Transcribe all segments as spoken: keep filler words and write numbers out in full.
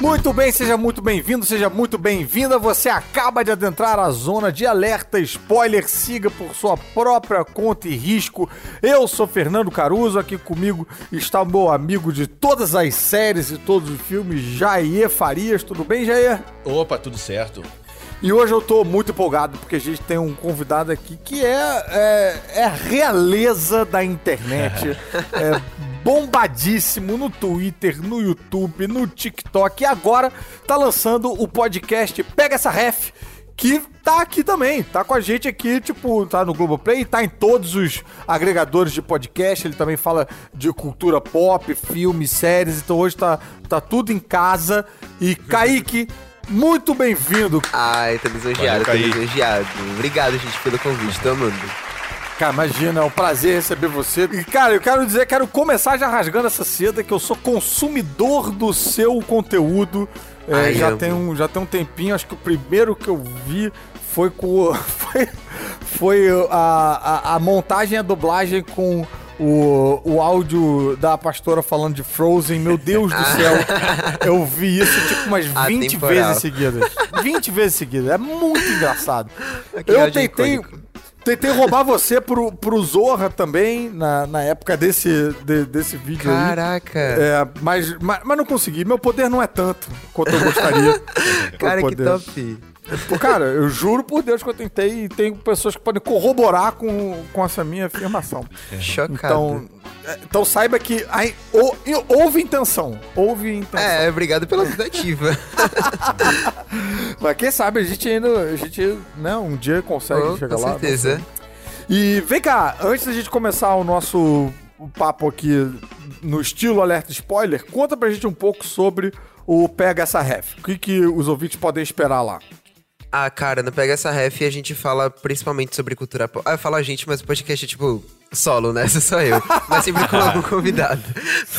Muito bem, seja muito bem-vindo, seja muito bem-vinda. Você acaba de adentrar a zona de alerta spoiler. Siga por sua própria conta e risco. Eu sou Fernando Caruso, aqui comigo está o meu amigo de todas as séries e todos os filmes, Jair Farias. Tudo bem, Jair? Opa, tudo certo. E hoje eu tô muito empolgado porque a gente tem um convidado aqui que é, é, é a realeza da internet. é... Bombadíssimo no Twitter, no YouTube, no TikTok. E agora tá lançando o podcast Pega essa Ref, que tá aqui também, tá com a gente aqui, tipo, tá no Globo Play, tá em todos os agregadores de podcast. Ele também fala de cultura pop, filmes, séries. Então hoje tá, tá tudo em casa. E Kaique, muito bem-vindo. Ai, tá desejogiado, tá desejogiado. Obrigado, gente, pelo convite, tá, mano? Cara, imagina, é um prazer receber você. E, cara, eu quero dizer, quero começar já rasgando essa seda, que eu sou consumidor do seu conteúdo. É, Ai, já, tem um, já tem um tempinho, acho que o primeiro que eu vi foi com foi, foi a, a, a montagem, a dublagem com o, o áudio da pastora falando de Frozen. Meu Deus do céu, eu vi isso tipo umas vinte vezes seguidas. vinte vezes seguidas, é muito engraçado. Aquele eu tentei... Icônico. Tentei roubar você pro, pro Zorra também, na, na época desse, de, desse vídeo. Caraca. Aí. Caraca. É, mas, mas, mas não consegui. Meu poder não é tanto quanto eu gostaria. Cara, que top. Cara, eu juro por Deus que eu tentei e tem pessoas que podem corroborar com, com essa minha afirmação. É. Chocado. Então, então saiba que aí, ou, houve intenção. Houve intenção. É, obrigado pela tentativa. Mas quem sabe a gente ainda, a gente, né, um dia consegue oh, chegar com lá. Com certeza. E vem cá, antes da gente começar o nosso papo aqui no estilo alerta spoiler, conta pra gente um pouco sobre o Pega essa Ref. O que, que os ouvintes podem esperar lá? Ah, cara, no Pega essa Ref a gente fala principalmente sobre cultura pop. Ah, eu falo a gente, mas o podcast é tipo solo, né? Essa sou eu. Mas sempre com algum convidado.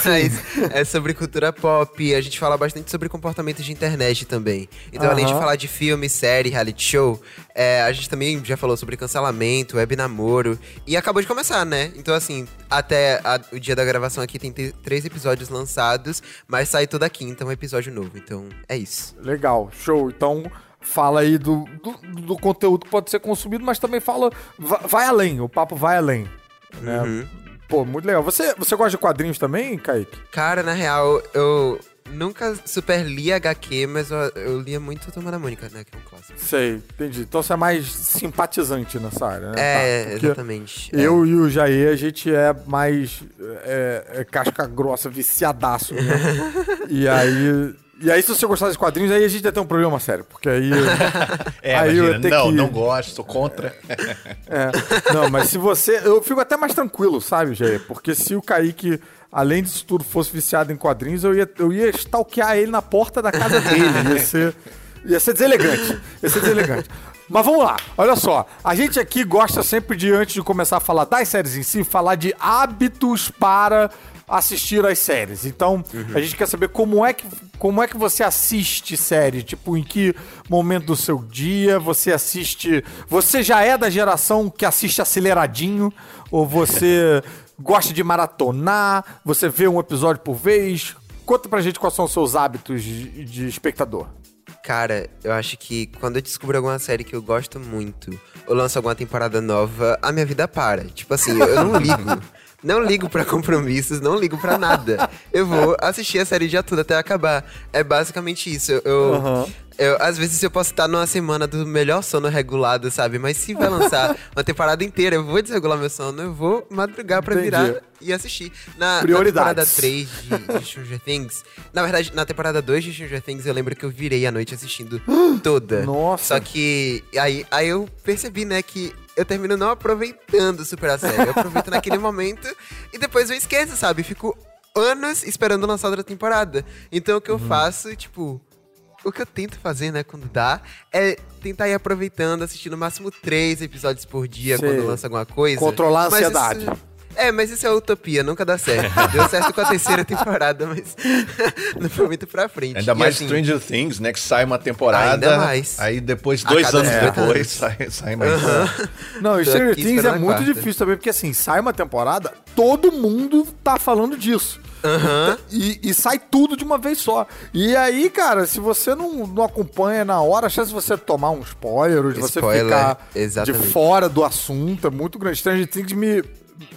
Mas é sobre cultura pop. A gente fala bastante sobre comportamento de internet também. Então, uhum. além de falar de filme, série, reality show, é, a gente também já falou sobre cancelamento, web namoro. E acabou de começar, né? Então, assim, até a, o dia da gravação aqui tem t- três episódios lançados, mas sai toda quinta um episódio novo. Então, é isso. Legal, show. Então... Fala aí do, do, do conteúdo que pode ser consumido, mas também fala... Vai, vai além, o papo vai além. Né? Uhum. Pô, muito legal. Você, você gosta de quadrinhos também, Kaique? Cara, na real, eu nunca super li H Q, mas eu, eu lia muito Turma da Mônica, né? Que é um clássico. Sei, entendi. Então você é mais simpatizante nessa área, né? É, tá, exatamente. Eu é. e o Jair, a gente é mais é, é casca grossa, viciadaço. Né? E aí... E aí, se você gostar de quadrinhos, aí a gente ia ter um problema sério, porque aí... é, aí imagina, eu ia ter não, que... não gosto, sou contra. É, não, mas se você... Eu fico até mais tranquilo, sabe, Jair? Porque se o Kaique, além disso tudo, fosse viciado em quadrinhos, eu ia, eu ia stalkear ele na porta da casa dele. Ia ser, ia ser deselegante, ia ser deselegante. Mas vamos lá, olha só, a gente aqui gosta sempre de, antes de começar a falar das séries em si, falar de hábitos para... assistir às séries. Então, uhum. a gente quer saber como é, que, como é que você assiste série, tipo, em que momento do seu dia você assiste... Você já é da geração que assiste aceleradinho, ou você gosta de maratonar, você vê um episódio por vez? Conta pra gente quais são os seus hábitos de, de espectador. Cara, eu acho que quando eu descubro alguma série que eu gosto muito, ou lanço alguma temporada nova, a minha vida para. Tipo assim, eu não ligo. Não ligo pra compromissos, não ligo pra nada. Eu vou assistir a série já tudo até acabar. É basicamente isso. Eu, uhum. eu, às vezes eu posso estar numa semana do melhor sono regulado, sabe? Mas se vai lançar uma temporada inteira, eu vou desregular meu sono, eu vou madrugar pra Entendi. virar e assistir. Na, na temporada três de, de Stranger Things, na verdade, na temporada dois de Stranger Things, eu lembro que eu virei a noite assistindo toda. Nossa! Só que aí, aí eu percebi, né, que... eu termino não aproveitando super a série. Eu aproveito naquele momento e depois eu esqueço, sabe? Fico anos esperando lançar outra temporada. Então o que eu uhum. faço, tipo... O que eu tento fazer, né, quando dá, é tentar ir aproveitando, assistindo no máximo três episódios por dia Sim. quando lança alguma coisa. Controlar a ansiedade. Isso... É, mas isso é utopia, nunca dá certo. Deu certo com a terceira temporada, mas não foi muito pra frente. Ainda e mais assim, Stranger Things, né? Que sai uma temporada, ainda mais. Aí depois, dois anos é, depois, sai, sai mais. Uh-huh. Não, Stranger Things é muito difícil também, porque assim, sai uma temporada, todo mundo tá falando disso. Uhum. E, e sai tudo de uma vez só. E aí, cara, se você não, não acompanha na hora, a chance de você tomar um spoiler, ou de spoiler, você ficar exatamente. de fora do assunto é muito grande. Stranger Things me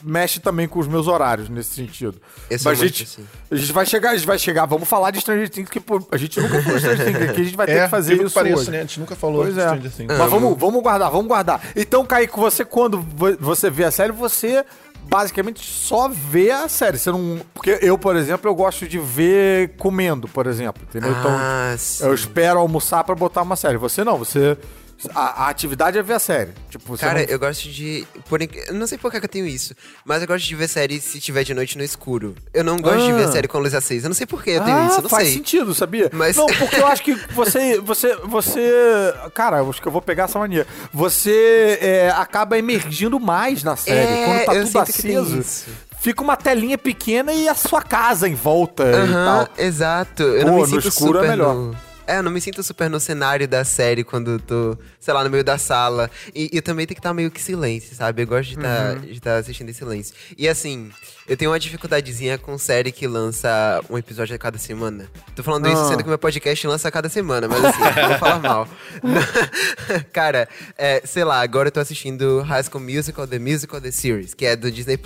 mexe também com os meus horários nesse sentido. Mas a gente, assim. a gente vai chegar, a gente vai chegar, vamos falar de Stranger Things, que a gente nunca falou de Stranger Things aqui, a gente vai é, ter que fazer isso que pareço, hoje. Né? A gente nunca falou pois de é. Stranger Things. Mas vamos, vamos guardar, vamos guardar. Então, Kaique, você quando você vê a série, você... basicamente só ver a série. Você não... Porque eu, por exemplo, eu gosto de ver comendo, por exemplo. Entendeu? Ah, então, sim. Eu espero almoçar pra botar uma série. Você não, você... A, a atividade é ver a série. Tipo, você Cara, não... eu gosto de... Por... Eu não sei por que eu tenho isso, mas eu gosto de ver série se tiver de noite no escuro. Eu não gosto ah. de ver série com luz acesa. Eu não sei por que eu tenho ah, isso, eu não faz sei. Faz sentido, sabia? Mas... Não, porque eu acho que você... você, você... Cara, eu acho que eu vou pegar essa mania. Você é, acaba emergindo mais na série. É, quando tá tudo aceso, fica uma telinha pequena e a sua casa em volta uh-huh, e tal. Exato. Eu Pô, não me sinto no escuro super é melhor. No... É, eu não me sinto super no cenário da série quando eu tô, sei lá, no meio da sala. E, e eu também tenho que estar tá meio que silêncio, sabe? Eu gosto de tá, uhum. estar tá assistindo em silêncio. E assim, eu tenho uma dificuldadezinha com série que lança um episódio a cada semana. Tô falando ah. isso sendo que meu podcast lança a cada semana, mas assim, não vou falar mal. Cara, é, sei lá, agora eu tô assistindo High School Musical, The Musical, The Series, que é do Disney+.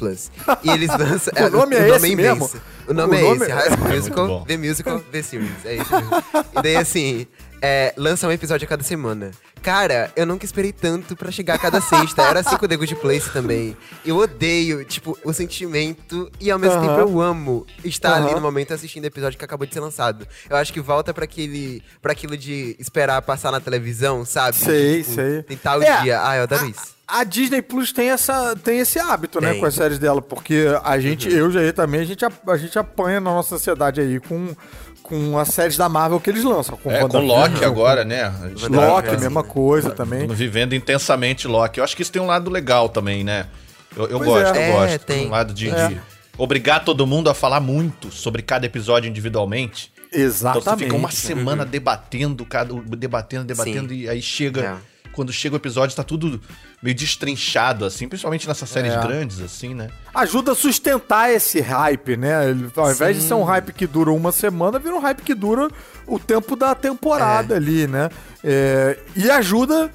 E eles lançam... o nome é, é, o nome é esse imenso. mesmo? O nome o é nome esse, é... High School Musical, é The Musical, The Series. É isso mesmo. E daí assim... Sim, é, lança um episódio a cada semana. Cara, eu nunca esperei tanto pra chegar a cada sexta. Era assim com The Good Place também. Eu odeio, tipo, o sentimento e ao mesmo uhum. tempo eu amo estar uhum. ali no momento assistindo o episódio que acabou de ser lançado. Eu acho que volta pra, aquele, pra aquilo de esperar passar na televisão, sabe? Sei, tipo, sei. Tentar o é, dia. Ah, eu adoro isso. A Disney Plus tem, essa, tem esse hábito, tem. né, com as séries dela. Porque a gente, uhum. eu já e também, a gente, a, a gente apanha na nossa sociedade aí com... com as séries da Marvel que eles lançam. Com, é, com Loki uhum. agora, né? Loki, tá, mesma coisa tá, também. Vivendo intensamente Loki. Eu acho que isso tem um lado legal também, né? Eu, eu gosto, é. eu gosto. É, tem. tem um lado de, é. de obrigar todo mundo a falar muito sobre cada episódio individualmente. Exatamente. Então você fica uma semana uhum. debatendo, cada, debatendo, debatendo, Sim. e aí chega... É. Quando chega o episódio, tá tudo meio destrinchado, assim. Principalmente nessas séries é. grandes, assim, né? Ajuda a sustentar esse hype, né? Ele, ao invés Sim. de ser um hype que dura uma semana, vira um hype que dura o tempo da temporada é. ali, né? É, e ajuda...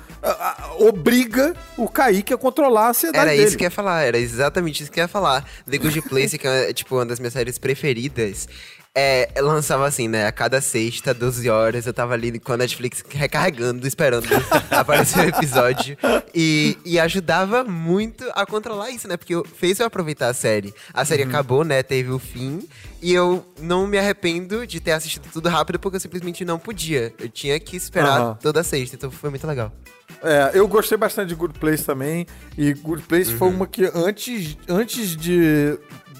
obriga o Kaique a controlar a ansiedade dele. Era isso que eu ia falar, era exatamente isso que eu ia falar. The Good Place, que é tipo, uma das minhas séries preferidas, é, lançava assim, né, a cada sexta, doze horas, eu tava ali com a Netflix recarregando, esperando aparecer o episódio, e, e ajudava muito a controlar isso, né, porque fez eu aproveitar a série. A série uhum. acabou, né, teve o fim, e eu não me arrependo de ter assistido tudo rápido, porque eu simplesmente não podia. Eu tinha que esperar uhum. toda sexta, então foi muito legal. É, eu gostei bastante de Good Place também. E Good Place uhum. foi uma que antes, antes de,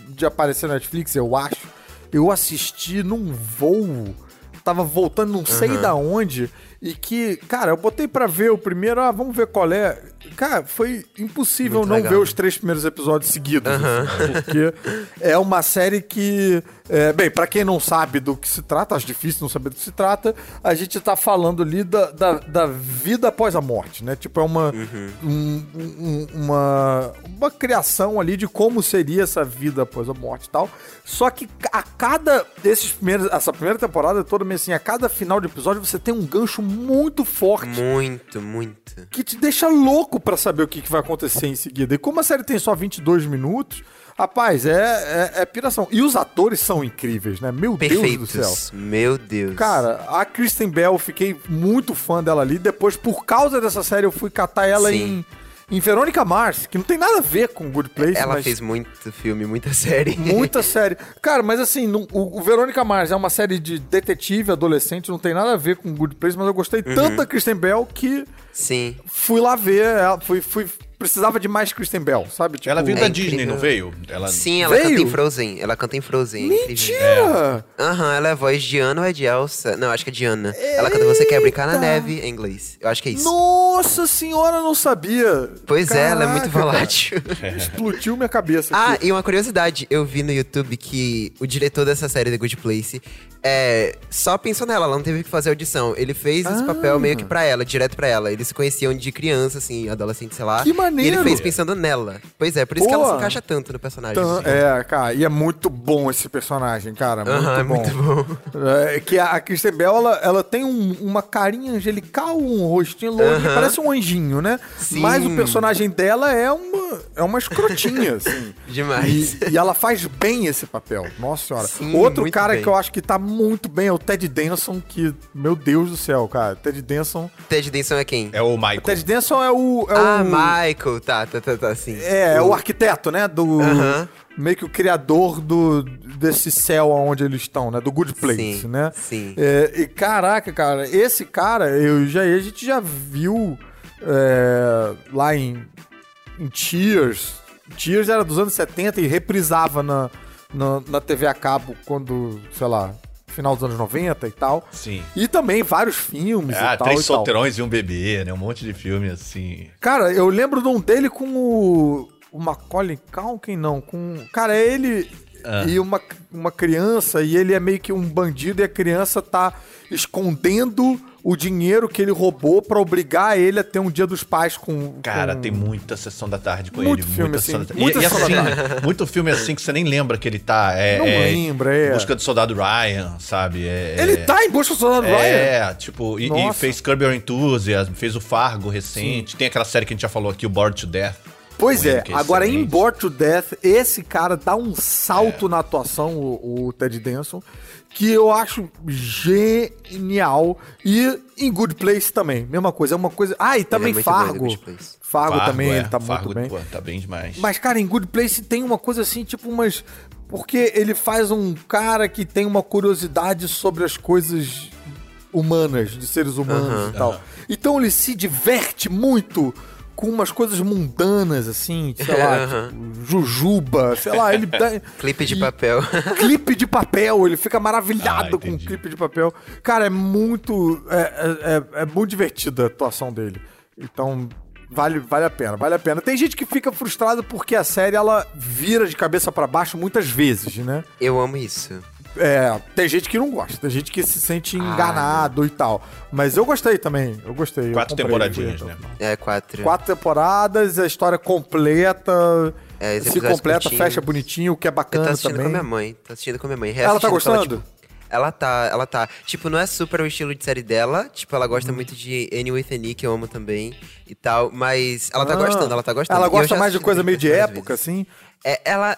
de aparecer na Netflix, eu acho, eu assisti num voo. Tava voltando não uhum. sei da onde. E que, cara, eu botei pra ver o primeiro. Ah, vamos ver qual é. Cara, foi impossível Muito não legal. ver os três primeiros episódios seguidos. Uhum. Porque é uma série que... É, bem, pra quem não sabe do que se trata, acho difícil não saber do que se trata, a gente tá falando ali da, da, da vida após a morte, né? Tipo, é uma, uhum. um, um, uma, uma criação ali de como seria essa vida após a morte e tal. Só que a cada... Esses primeiros, essa primeira temporada toda, meio assim, a cada final de episódio você tem um gancho muito forte. Muito, muito. Que te deixa louco pra saber o que, que vai acontecer em seguida. E como a série tem só vinte e dois minutos, rapaz, é, é, é piração. E os atores são incríveis, né? Meu Perfeitos. Deus do céu. Meu Deus. Cara, a Kristen Bell, eu fiquei muito fã dela ali. Depois, por causa dessa série, eu fui catar ela Sim. em... Em Verônica Mars, que não tem nada a ver com Good Place. Ela mas... fez muito filme, muita série. Muita série. Cara, mas assim, no, o, o Verônica Mars é uma série de detetive adolescente, não tem nada a ver com Good Place, mas eu gostei uhum. tanto da Kristen Bell que... Sim. Fui lá ver, fui, fui precisava de mais Kristen Bell, sabe? Tipo, ela veio é da incrível. Disney, não veio? Ela... Sim, ela veio? canta em Frozen. Ela canta em Frozen. Mentira! Aham, é. uhum, ela é a voz de Ana ou é de Elsa? Não, acho que é de Ana. Eita. Ela canta Você Quer Brincar na Neve em inglês. Eu acho que é isso. Nossa senhora, não sabia! Pois Caraca, é, ela é muito volátil. É. Explodiu minha cabeça aqui. Ah, e uma curiosidade. Eu vi no YouTube que o diretor dessa série, The Good Place, é, só pensou nela. Ela não teve que fazer audição. Ele fez ah. esse papel meio que pra ela, direto pra ela. Eles se conheciam de criança, assim, adolescente, sei lá. Que maneiro! E ele fez pensando nela. Pois é, por isso Boa. que ela se encaixa tanto no personagem. Tan- é, cara, e é muito bom esse personagem, cara. Muito uh-huh, bom. Muito bom. É, que a Kristen Bell, ela, ela tem um, uma carinha angelical, um rostinho longe, uh-huh. parece um anjinho, né? Sim. Mas o personagem dela é uma, é uma escrotinha, assim. Demais. E, e ela faz bem esse papel. Nossa senhora. Sim, Outro cara bem. que eu acho que tá muito bem é o Ted Danson, que, meu Deus do céu, cara. Ted Danson... Ted Danson é quem? É o Michael. O Ted Danson é o... É ah, o... Michael. Tá, tá, tá, tá, sim. É, é o arquiteto, né? Do... Uh-huh. Meio que o criador do, desse céu onde eles estão, né? Do Good Place, sim, né? Sim, é, e caraca, cara. Esse cara, eu já, a gente já viu é, lá em, em Cheers. Cheers era dos anos setenta e reprisava na, na, na T V a cabo quando, sei lá... final dos anos noventa e tal. Sim. E também vários filmes ah, e tal. Ah, Três Solteirões e um Bebê, né? Um monte de filme assim. Cara, eu lembro de um dele com o... O Macaulay Culkin, não. Com... Cara, é ele... Ah. E uma, uma criança, e ele é meio que um bandido, e a criança tá escondendo o dinheiro que ele roubou pra obrigar ele a ter um Dia dos Pais com... Cara, com... tem muita Sessão da Tarde com muito ele. Filme muita assim, sessão da... Muita e, sessão e assim, da tarde. Muito filme assim que você nem lembra que ele tá... É, Não é, lembra, é. Em Busca do Soldado Ryan, sabe? É, ele é, tá em Busca do Soldado é, Ryan? É, tipo... E, e fez Curb Your Enthusiasm, fez o Fargo recente. Sim. Tem aquela série que a gente já falou aqui, o Bored to Death. Pois é, é agora em Bored to Death, esse cara dá um salto é. na atuação, o, o Ted Danson, que eu acho genial. E em Good Place também, mesma coisa, é uma coisa... Ah, e também é Fargo. Fargo, Fargo também, é. ele tá Fargo, muito bem. Pô, tá bem demais. Mas, cara, em Good Place tem uma coisa assim, tipo umas... Porque ele faz um cara que tem uma curiosidade sobre as coisas humanas, de seres humanos uh-huh, e tal. Uh-huh. Então ele se diverte muito... com umas coisas mundanas, assim, sei lá, uhum. tipo, jujuba, sei lá, ele dá... clipe de papel. Clipe de papel, ele fica maravilhado ah, com um clipe de papel. Cara, é muito... É, é, é muito divertida a atuação dele. Então, vale, vale a pena, vale a pena. Tem gente que fica frustrada porque a série, ela vira de cabeça pra baixo muitas vezes, né? Eu amo isso. É, tem gente que não gosta, tem gente que se sente enganado ah, e tal. Mas eu gostei também, eu gostei. Quatro eu temporadinhas, né? É, quatro. Quatro temporadas, a história completa, é, se completa, curtinhos. Fecha bonitinho, o que é bacana também. Eu tô assistindo também. com a minha mãe, tô assistindo com a minha mãe. Ela tá gostando? Ela, tipo, ela tá, ela tá. Tipo, não é super o estilo de série dela, tipo, ela gosta hum. muito de Anne with an E, que eu amo também, e tal, mas ela tá ah, gostando, ela tá gostando. Ela gosta mais de coisa meio de época, vezes. assim? É, ela...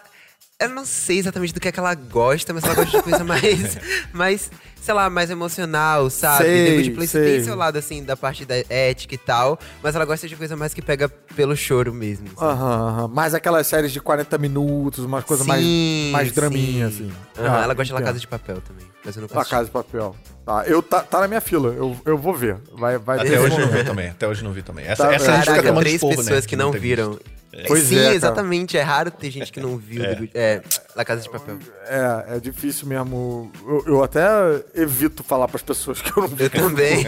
Eu não sei exatamente do que é que ela gosta, mas ela gosta de coisa mais, mais, sei lá, mais emocional, sabe? Sei, Good Place sei. tem seu lado, assim, da parte da ética e tal, mas ela gosta de coisa mais que pega pelo choro mesmo. Aham, uhum, mais aquelas séries de quarenta minutos, umas coisas mais, mais draminha, sim. assim. Uhum, ah, ela gosta da Casa de Papel também, mas eu não consigo. A Casa de Papel. Tá, eu, tá, tá na minha fila, eu, eu vou ver. Vai, vai até hoje não vi também, até hoje não vi também. Essa, tá, essa caraca, gente fica três fogo, pessoas né? que não, não viram. Visto. Pois Sim, é, exatamente. É raro ter gente que não viu é. Good, é, La Casa de Papel. É, é difícil mesmo. Eu, eu até evito falar pras pessoas que eu não vi. Eu também.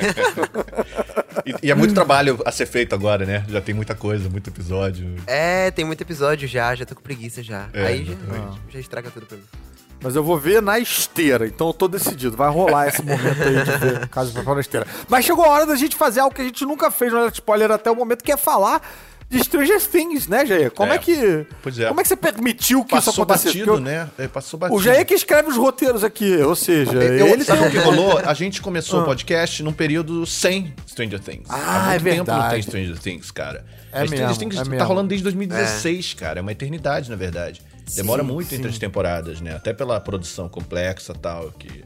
e, e é muito trabalho a ser feito agora, né? Já tem muita coisa, muito episódio. É, tem muito episódio já. Já tô com preguiça já. É, Aí já, já estraga tudo pra mim. Mas eu vou ver na esteira, então eu tô decidido. Vai rolar esse momento aí de ver Casa de Papel na esteira. Mas chegou a hora da gente fazer algo que a gente nunca fez no Alert Spoiler até o momento, que é falar... de Stranger Things, né, Jair? Como é, é que pois é. Como é que você permitiu que passou isso acontecesse? Batido, eu, né? é, passou batido, né? O Jair é que escreve os roteiros aqui, ou seja... Eu, ele sabe o que rolou? A gente começou o podcast num período sem Stranger Things. Ah, Há é verdade. Há muito tempo não tem Stranger Things, cara. É mesmo, Stranger Things é tá mesmo. rolando desde dois mil e dezesseis, é. cara. É uma eternidade, na verdade. Demora sim, muito sim. entre as temporadas, né? Até pela produção complexa e tal, que...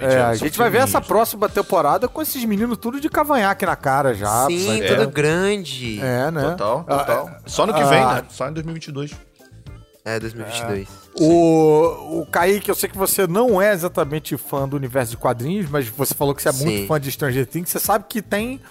É, a gente vai ver essa próxima temporada com esses meninos tudo de cavanhaque na cara já. Sim, tudo é. grande. É, né? Total, total. Ah, Só no que ah, vem, né? Só em dois mil e vinte e dois. É, dois mil e vinte e dois. É. O, o Kaique, eu sei que você não é exatamente fã do universo de quadrinhos, mas você falou que você é sim. muito fã de Stranger Things. Você sabe que tem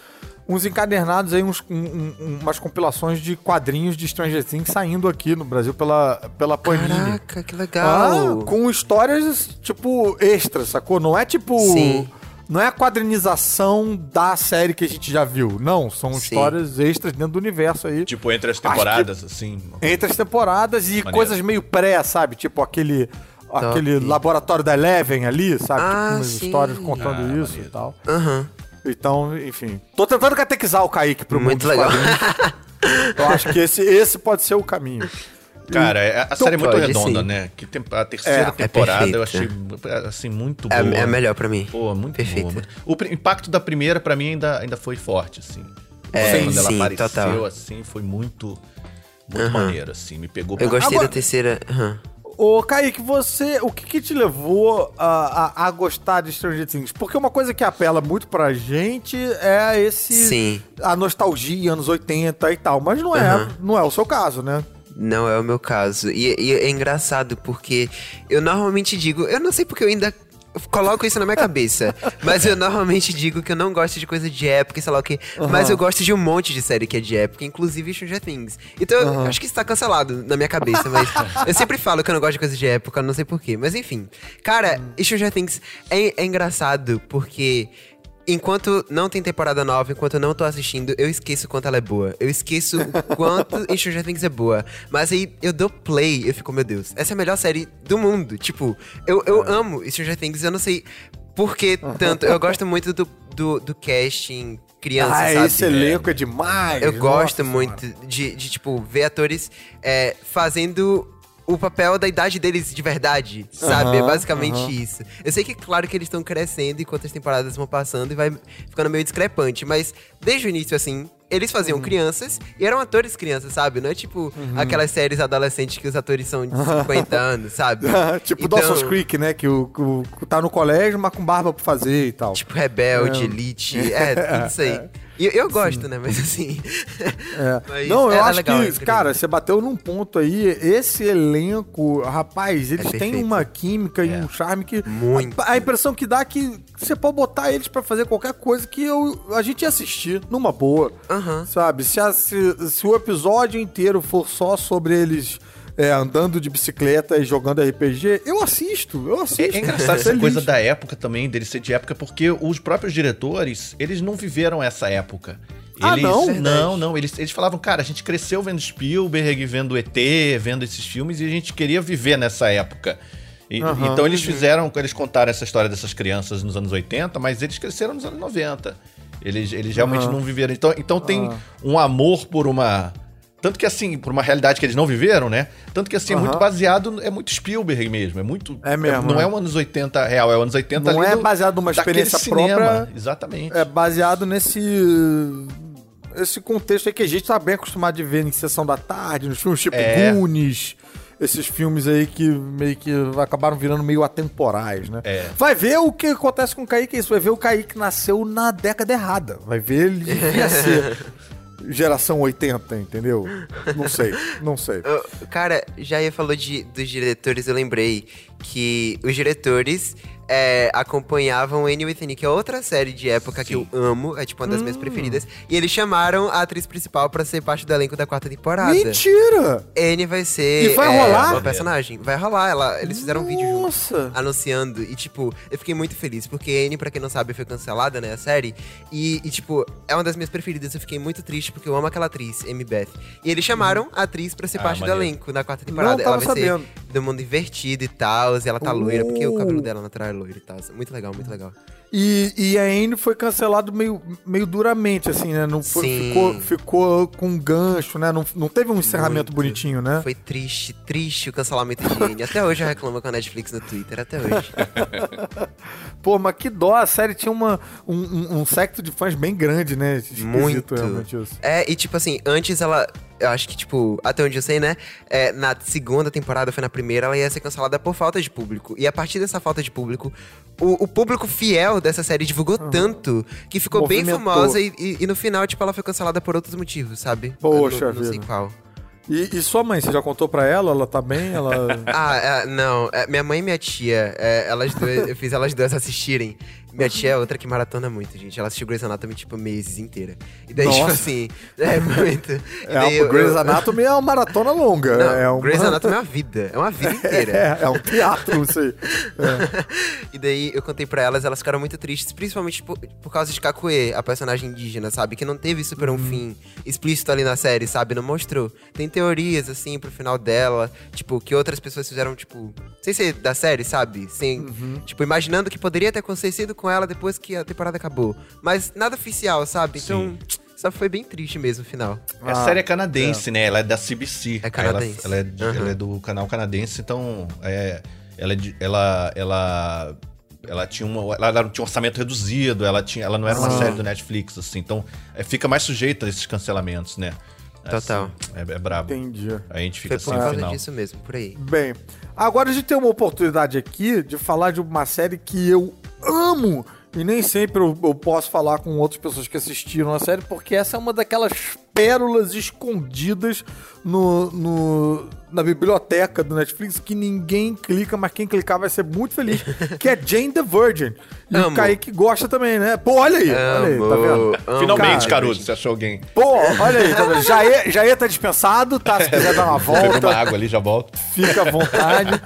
uns encadernados aí, uns, um, um, umas compilações de quadrinhos de Stranger Things saindo aqui no Brasil pela, pela Panini. Caraca, que legal! Ah, com histórias, tipo, extras, sacou? Não é tipo... Sim. Não é a quadrinização da série que a gente já viu. Não, são Sim. histórias extras dentro do universo aí. Tipo, entre as temporadas, assim. Entre as temporadas e Maneiro. Coisas meio pré, sabe? Tipo, aquele... Aquele Top. Laboratório da Eleven ali, sabe? Ah, tipo, umas sim. histórias contando ah, isso e tal. Uhum. Então, enfim. Tô tentando catequizar o Kaique pro mundo dos quadrinhos. Eu acho que esse, esse pode ser o caminho. Cara, a série é muito redonda, sim. né? Que tem, a terceira é, temporada é eu achei, assim, muito boa. É, é melhor pra mim. Pô, muito perfeita. Boa. O impacto da primeira, pra mim, ainda, ainda foi forte, assim. É, quando sim, ela apareceu, total. Assim, foi muito, muito uhum. maneiro, assim. Me pegou... Eu pra... gostei Agora... da terceira... Uhum. Ô, Kaique, você, o que, que te levou a, a, a gostar de Stranger Things? Porque uma coisa que apela muito pra gente é esse... Sim. A nostalgia, anos oitenta e tal. Mas não é, uhum. não é o seu caso, né? Não é o meu caso. E, e é engraçado, porque eu normalmente digo... Eu não sei porque eu ainda... Coloco isso na minha cabeça. Mas eu normalmente digo que eu não gosto de coisa de época, sei lá o quê. Uhum. Mas eu gosto de um monte de série que é de época, inclusive Stranger Things. Então uhum. eu acho que isso tá cancelado na minha cabeça. Mas eu sempre falo que eu não gosto de coisa de época, não sei porquê. Mas enfim. Cara, uhum. Stranger Things é, é engraçado porque... Enquanto não tem temporada nova, enquanto eu não tô assistindo, eu esqueço o quanto ela é boa. Eu esqueço o quanto Stranger Things é boa. Mas aí eu dou play, eu fico, meu Deus, essa é a melhor série do mundo. Tipo, eu, eu é. amo Stranger Things, eu não sei por que tanto. Eu gosto muito do, do, do casting criança, ah, sabe? Esse elenco é demais! Eu Nossa, gosto muito de, de, tipo, ver atores é, fazendo... o papel da idade deles de verdade, sabe? Uhum, é basicamente uhum. isso. Eu sei que, claro, que eles estão crescendo enquanto as temporadas vão passando e vai ficando meio discrepante, mas desde o início, assim, eles faziam uhum. crianças e eram atores crianças, sabe? Não é tipo uhum. aquelas séries adolescentes que os atores são de cinquenta anos, sabe? Tipo então, Dawson's Creek, né? Que o, o, tá no colégio, mas com barba pra fazer e tal. Tipo Rebelde, é. Elite, é, tudo isso aí. Eu, eu gosto, Sim. né? Mas assim... É. Mas não, eu acho legal, que, cara, você bateu num ponto aí. Esse elenco, rapaz, eles é têm uma química é. e um charme que... Muito. A, a impressão que dá é que você pode botar eles pra fazer qualquer coisa que eu, a gente ia assistir numa boa, uhum. sabe? Se, a, se, se o episódio inteiro for só sobre eles... É, andando de bicicleta e jogando R P G, eu assisto, eu assisto. É, é engraçado essa coisa da época também, dele ser de época, porque os próprios diretores, eles não viveram essa época. Eles, ah, não? Não, não. Eles, eles falavam, cara, a gente cresceu vendo Spielberg, vendo E T, vendo esses filmes, e a gente queria viver nessa época. E, uhum, então eles fizeram, eles contaram essa história dessas crianças nos anos oitenta, mas eles cresceram nos anos noventa. Eles, eles realmente uhum. não viveram. Então, então tem uhum. um amor por uma... Tanto que, assim, por uma realidade que eles não viveram, né? Tanto que, assim, uhum. é muito baseado... É muito Spielberg mesmo. É muito... É mesmo. É, não é o anos oitenta real, é o anos oitenta ali do... Não é baseado numa experiência própria. Exatamente. É baseado nesse... Esse contexto aí que a gente tá bem acostumado de ver em Sessão da Tarde, nos filmes tipo é. Goonies... Esses filmes aí que meio que acabaram virando meio atemporais, né? É. Vai ver o que acontece com o Kaique, isso. Vai ver o Kaique nasceu na década errada. Vai ver ele ia ser... Geração oitenta, entendeu? Não sei, não sei. Cara, Jair falou de, dos diretores, eu lembrei que os diretores é, acompanhavam Anne with an E, que é outra série de época Sim. que eu amo, é tipo uma das hum. minhas preferidas. E eles chamaram a atriz principal pra ser parte do elenco da quarta temporada. Mentira! Anne vai ser... E vai é, rolar? Uma personagem. Vai rolar, ela, eles fizeram Nossa. Um vídeo junto, anunciando. E tipo, eu fiquei muito feliz, porque Anne, pra quem não sabe, foi cancelada, né, a série. E, e tipo, é uma das minhas preferidas, eu fiquei muito triste, porque eu amo aquela atriz, Amy Beth. E eles chamaram a atriz pra ser ah, parte maneiro. Do elenco na quarta temporada. Não, ela vai sabendo. Ser do mundo invertido e tal, e ela tá uh. loira, porque o cabelo dela não traz loira e tal. Muito legal, muito legal. E, e a Anne foi cancelado meio, meio duramente, assim, né? Não foi, ficou, ficou com um gancho, né? Não, não teve um encerramento muito. Bonitinho, né? Foi triste, triste o cancelamento de Anne. Até hoje eu reclamo com a Netflix no Twitter, até hoje. Pô, mas que dó, a série tinha uma, um, um, um secto de fãs bem grande, né? Esquisito, muito. Realmente isso. É, e tipo assim, antes ela... Eu acho que, tipo, até onde eu sei, né? É, na segunda temporada, foi na primeira, ela ia ser cancelada por falta de público. E a partir dessa falta de público, o, o público fiel dessa série divulgou uhum. tanto que ficou Movimentou. Bem famosa. E, e, e no final, tipo, ela foi cancelada por outros motivos, sabe? Poxa vida. Não sei qual. E, e sua mãe, você já contou pra ela? Ela tá bem? Ela... ah, é, não. É, minha mãe e minha tia, é, elas duas, eu fiz elas duas assistirem. Minha tia é outra que maratona muito, gente. Ela assistiu Grey's Anatomy, tipo, meses inteira. E daí, Nossa. tipo assim... É, muito. É, eu, Grey's eu... Anatomy é uma maratona longa. Não, é uma... Grey's Anatomy é uma vida. É uma vida inteira. É, é um teatro, isso aí. É. E daí, eu contei pra elas, elas ficaram muito tristes. Principalmente por, por causa de Kakue, a personagem indígena, sabe? Que não teve super um hum. fim explícito ali na série, sabe? Não mostrou. Tem teorias, assim, pro final dela. Tipo, que outras pessoas fizeram, tipo... Sem ser da série, sabe? Sem, uhum. Tipo, imaginando que poderia ter acontecido com ela depois que a temporada acabou. Mas nada oficial, sabe? Sim. Então, só foi bem triste mesmo o final. Ah, a série é canadense, é. né? Ela é da C B C. É canadense. Ela, ela, é, de, uhum. ela é do canal canadense, então... É, ela, ela, ela, ela, tinha uma, ela tinha um orçamento reduzido, ela, tinha, ela não era uma ah. série do Netflix, assim. Então, é, fica mais sujeita a esses cancelamentos, né? Total. Assim, é, é brabo. Entendi. A gente fica sem assim, final. Foi por causa disso mesmo, por aí. Bem, agora a gente tem uma oportunidade aqui de falar de uma série que eu amo. E nem sempre eu, eu posso falar com outras pessoas que assistiram a série, porque essa é uma daquelas pérolas escondidas no, no, na biblioteca do Netflix que ninguém clica, mas quem clicar vai ser muito feliz, que é Jane the Virgin. E amo. O Kaique gosta também, né? Pô, olha aí, amo. Olha aí, tá vendo? Amo. Finalmente, Caruso, você achou alguém. Pô, olha aí, tá vendo? Jair, Jair tá dispensado, tá? Se quiser dar uma volta... Pegou uma água ali, já volto. Fica à vontade...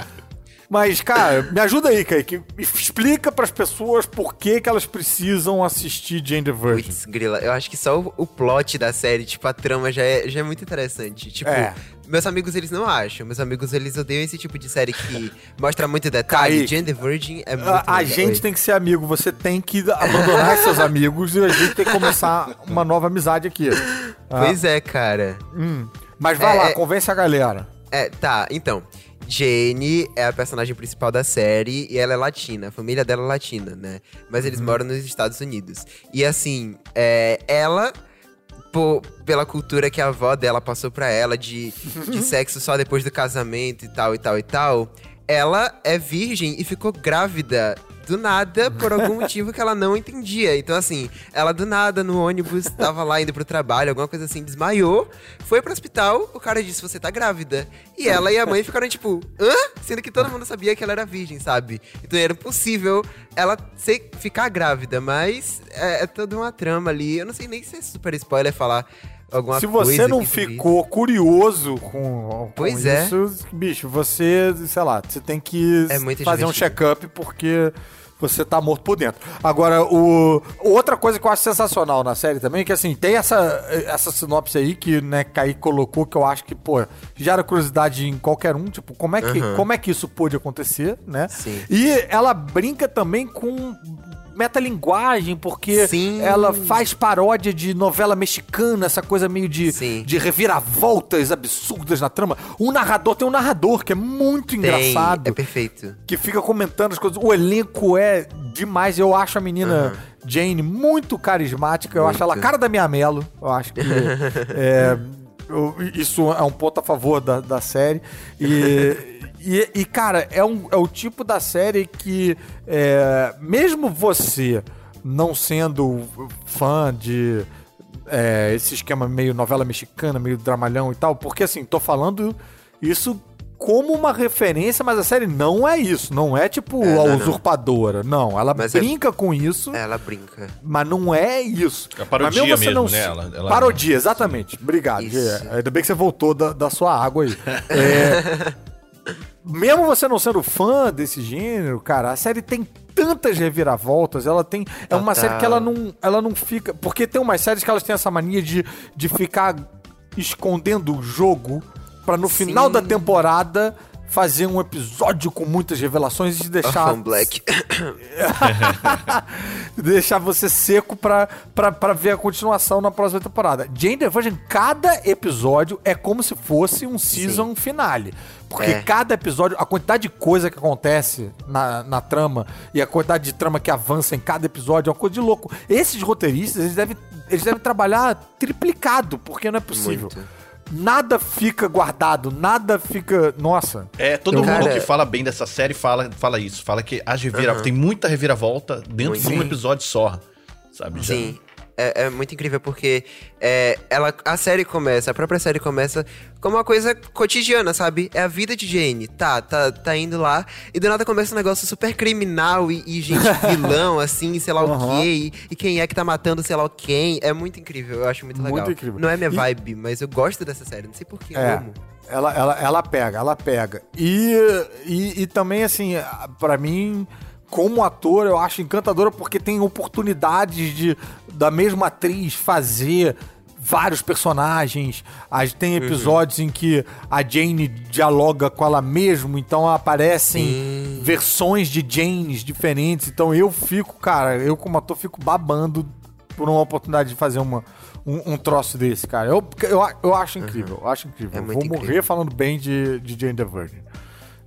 Mas, cara, me ajuda aí, Kaique. Explica pras pessoas por que que elas precisam assistir Jane the Virgin. Puts, grila, eu acho que só o, o plot da série, tipo, a trama já é, já é muito interessante. Tipo, é. meus amigos, eles não acham. Meus amigos, eles odeiam esse tipo de série que mostra muito detalhe. Kaique, Jane the Virgin é muito... A, a gente Oi. tem que ser amigo. Você tem que abandonar seus amigos e a gente tem que começar uma nova amizade aqui. Ah. Pois é, cara. Hum. Mas vai é, lá, é... convence a galera. É, tá, então... Jane é a personagem principal da série e ela é latina, a família dela é latina, né? Mas eles uhum. moram nos Estados Unidos. E assim, é, ela, pô, pela cultura que a avó dela passou pra ela de, de sexo só depois do casamento e tal, e tal, e tal, ela é virgem e ficou grávida do nada, por algum motivo que ela não entendia. Então, assim, ela do nada, no ônibus, tava lá indo pro trabalho, alguma coisa assim, desmaiou, foi pro hospital, o cara disse, você tá grávida. E ela e a mãe ficaram, tipo, hã? Sendo que todo mundo sabia que ela era virgem, sabe? Então, era impossível ela ser, ficar grávida, mas é, é toda uma trama ali. Eu não sei nem se é super spoiler falar... Alguma Se você coisa não ficou fez. curioso com, com pois isso, é. bicho, você, sei lá, você tem que é fazer divertido. um check-up porque você tá morto por dentro. Agora, o, outra coisa que eu acho sensacional na série também é que, assim, tem essa, essa sinopse aí que, né, Kaique colocou, que eu acho que, pô, gera curiosidade em qualquer um, tipo, como é que, uhum. como é que isso pôde acontecer, né? Sim. E ela brinca também com... metalinguagem, porque Sim. ela faz paródia de novela mexicana, essa coisa meio de, de reviravoltas absurdas na trama. O narrador tem um narrador que é muito tem, engraçado. É perfeito. Que fica comentando as coisas. O elenco é demais. Eu acho a menina uhum. Jane muito carismática. Eu muito. acho ela a cara da Mia Mello. Eu acho que... é, eu, isso é um ponto a favor da, da série. E... E, e, cara, é, um, é o tipo da série que, é, mesmo você não sendo fã de é, esse esquema meio novela mexicana, meio dramalhão e tal, porque, assim, tô falando isso como uma referência, mas a série não é isso, não é tipo é, não, a Usurpadora, não, não ela mas brinca é... com isso. Ela brinca. Mas não é isso. É parodia mas mesmo, você mesmo não... né? Ela, ela... Parodia, exatamente. Sim. Obrigado. É, ainda bem que você voltou da, da sua água aí. É... Mesmo você não sendo fã desse gênero, cara, a série tem tantas reviravoltas, ela tem... É uma Total. série que ela não, ela não fica... Porque tem umas séries que elas têm essa mania de, de ficar escondendo o jogo pra no Sim. final da temporada fazer um episódio com muitas revelações e deixar... Orphan Black. deixar você seco pra, pra, pra ver a continuação na próxima temporada. Jane the Virgin, cada episódio é como se fosse um season Sim. finale. Porque é. cada episódio, a quantidade de coisa que acontece na, na trama e a quantidade de trama que avança em cada episódio é uma coisa de louco. Esses roteiristas, eles devem, eles devem trabalhar triplicado, porque não é possível. Muito. Nada fica guardado, nada fica... Nossa. É, todo eu, mundo cara... que fala bem dessa série fala, fala isso. Fala que as reviravoltas, uhum. tem muita reviravolta dentro Sim. de um episódio só, sabe? Sim. Já. é, é muito incrível, porque é, ela, a série começa, a própria série começa como uma coisa cotidiana, sabe? É a vida de Jane, tá, tá, tá indo lá, e do nada começa um negócio super criminal e, e gente vilão, assim, sei lá uhum. o quê, e, e quem é que tá matando sei lá o quem, é muito incrível, eu acho muito, muito legal. Incrível. Não é minha e... vibe, mas eu gosto dessa série, não sei porquê, é. eu amo. Ela, ela, ela pega, ela pega. E, e, e também, assim, pra mim, como ator, eu acho encantadora porque tem oportunidades de, da mesma atriz fazer vários personagens. Tem episódios uhum. em que a Jane dialoga com ela mesma, então aparecem Sim. versões de Janes diferentes. Então eu fico, cara, eu como ator fico babando por uma oportunidade de fazer uma... Um, um troço desse, cara. Eu, eu, eu acho incrível, uhum. eu acho incrível. É Vou incrível. morrer falando bem de, de Jane the Virgin.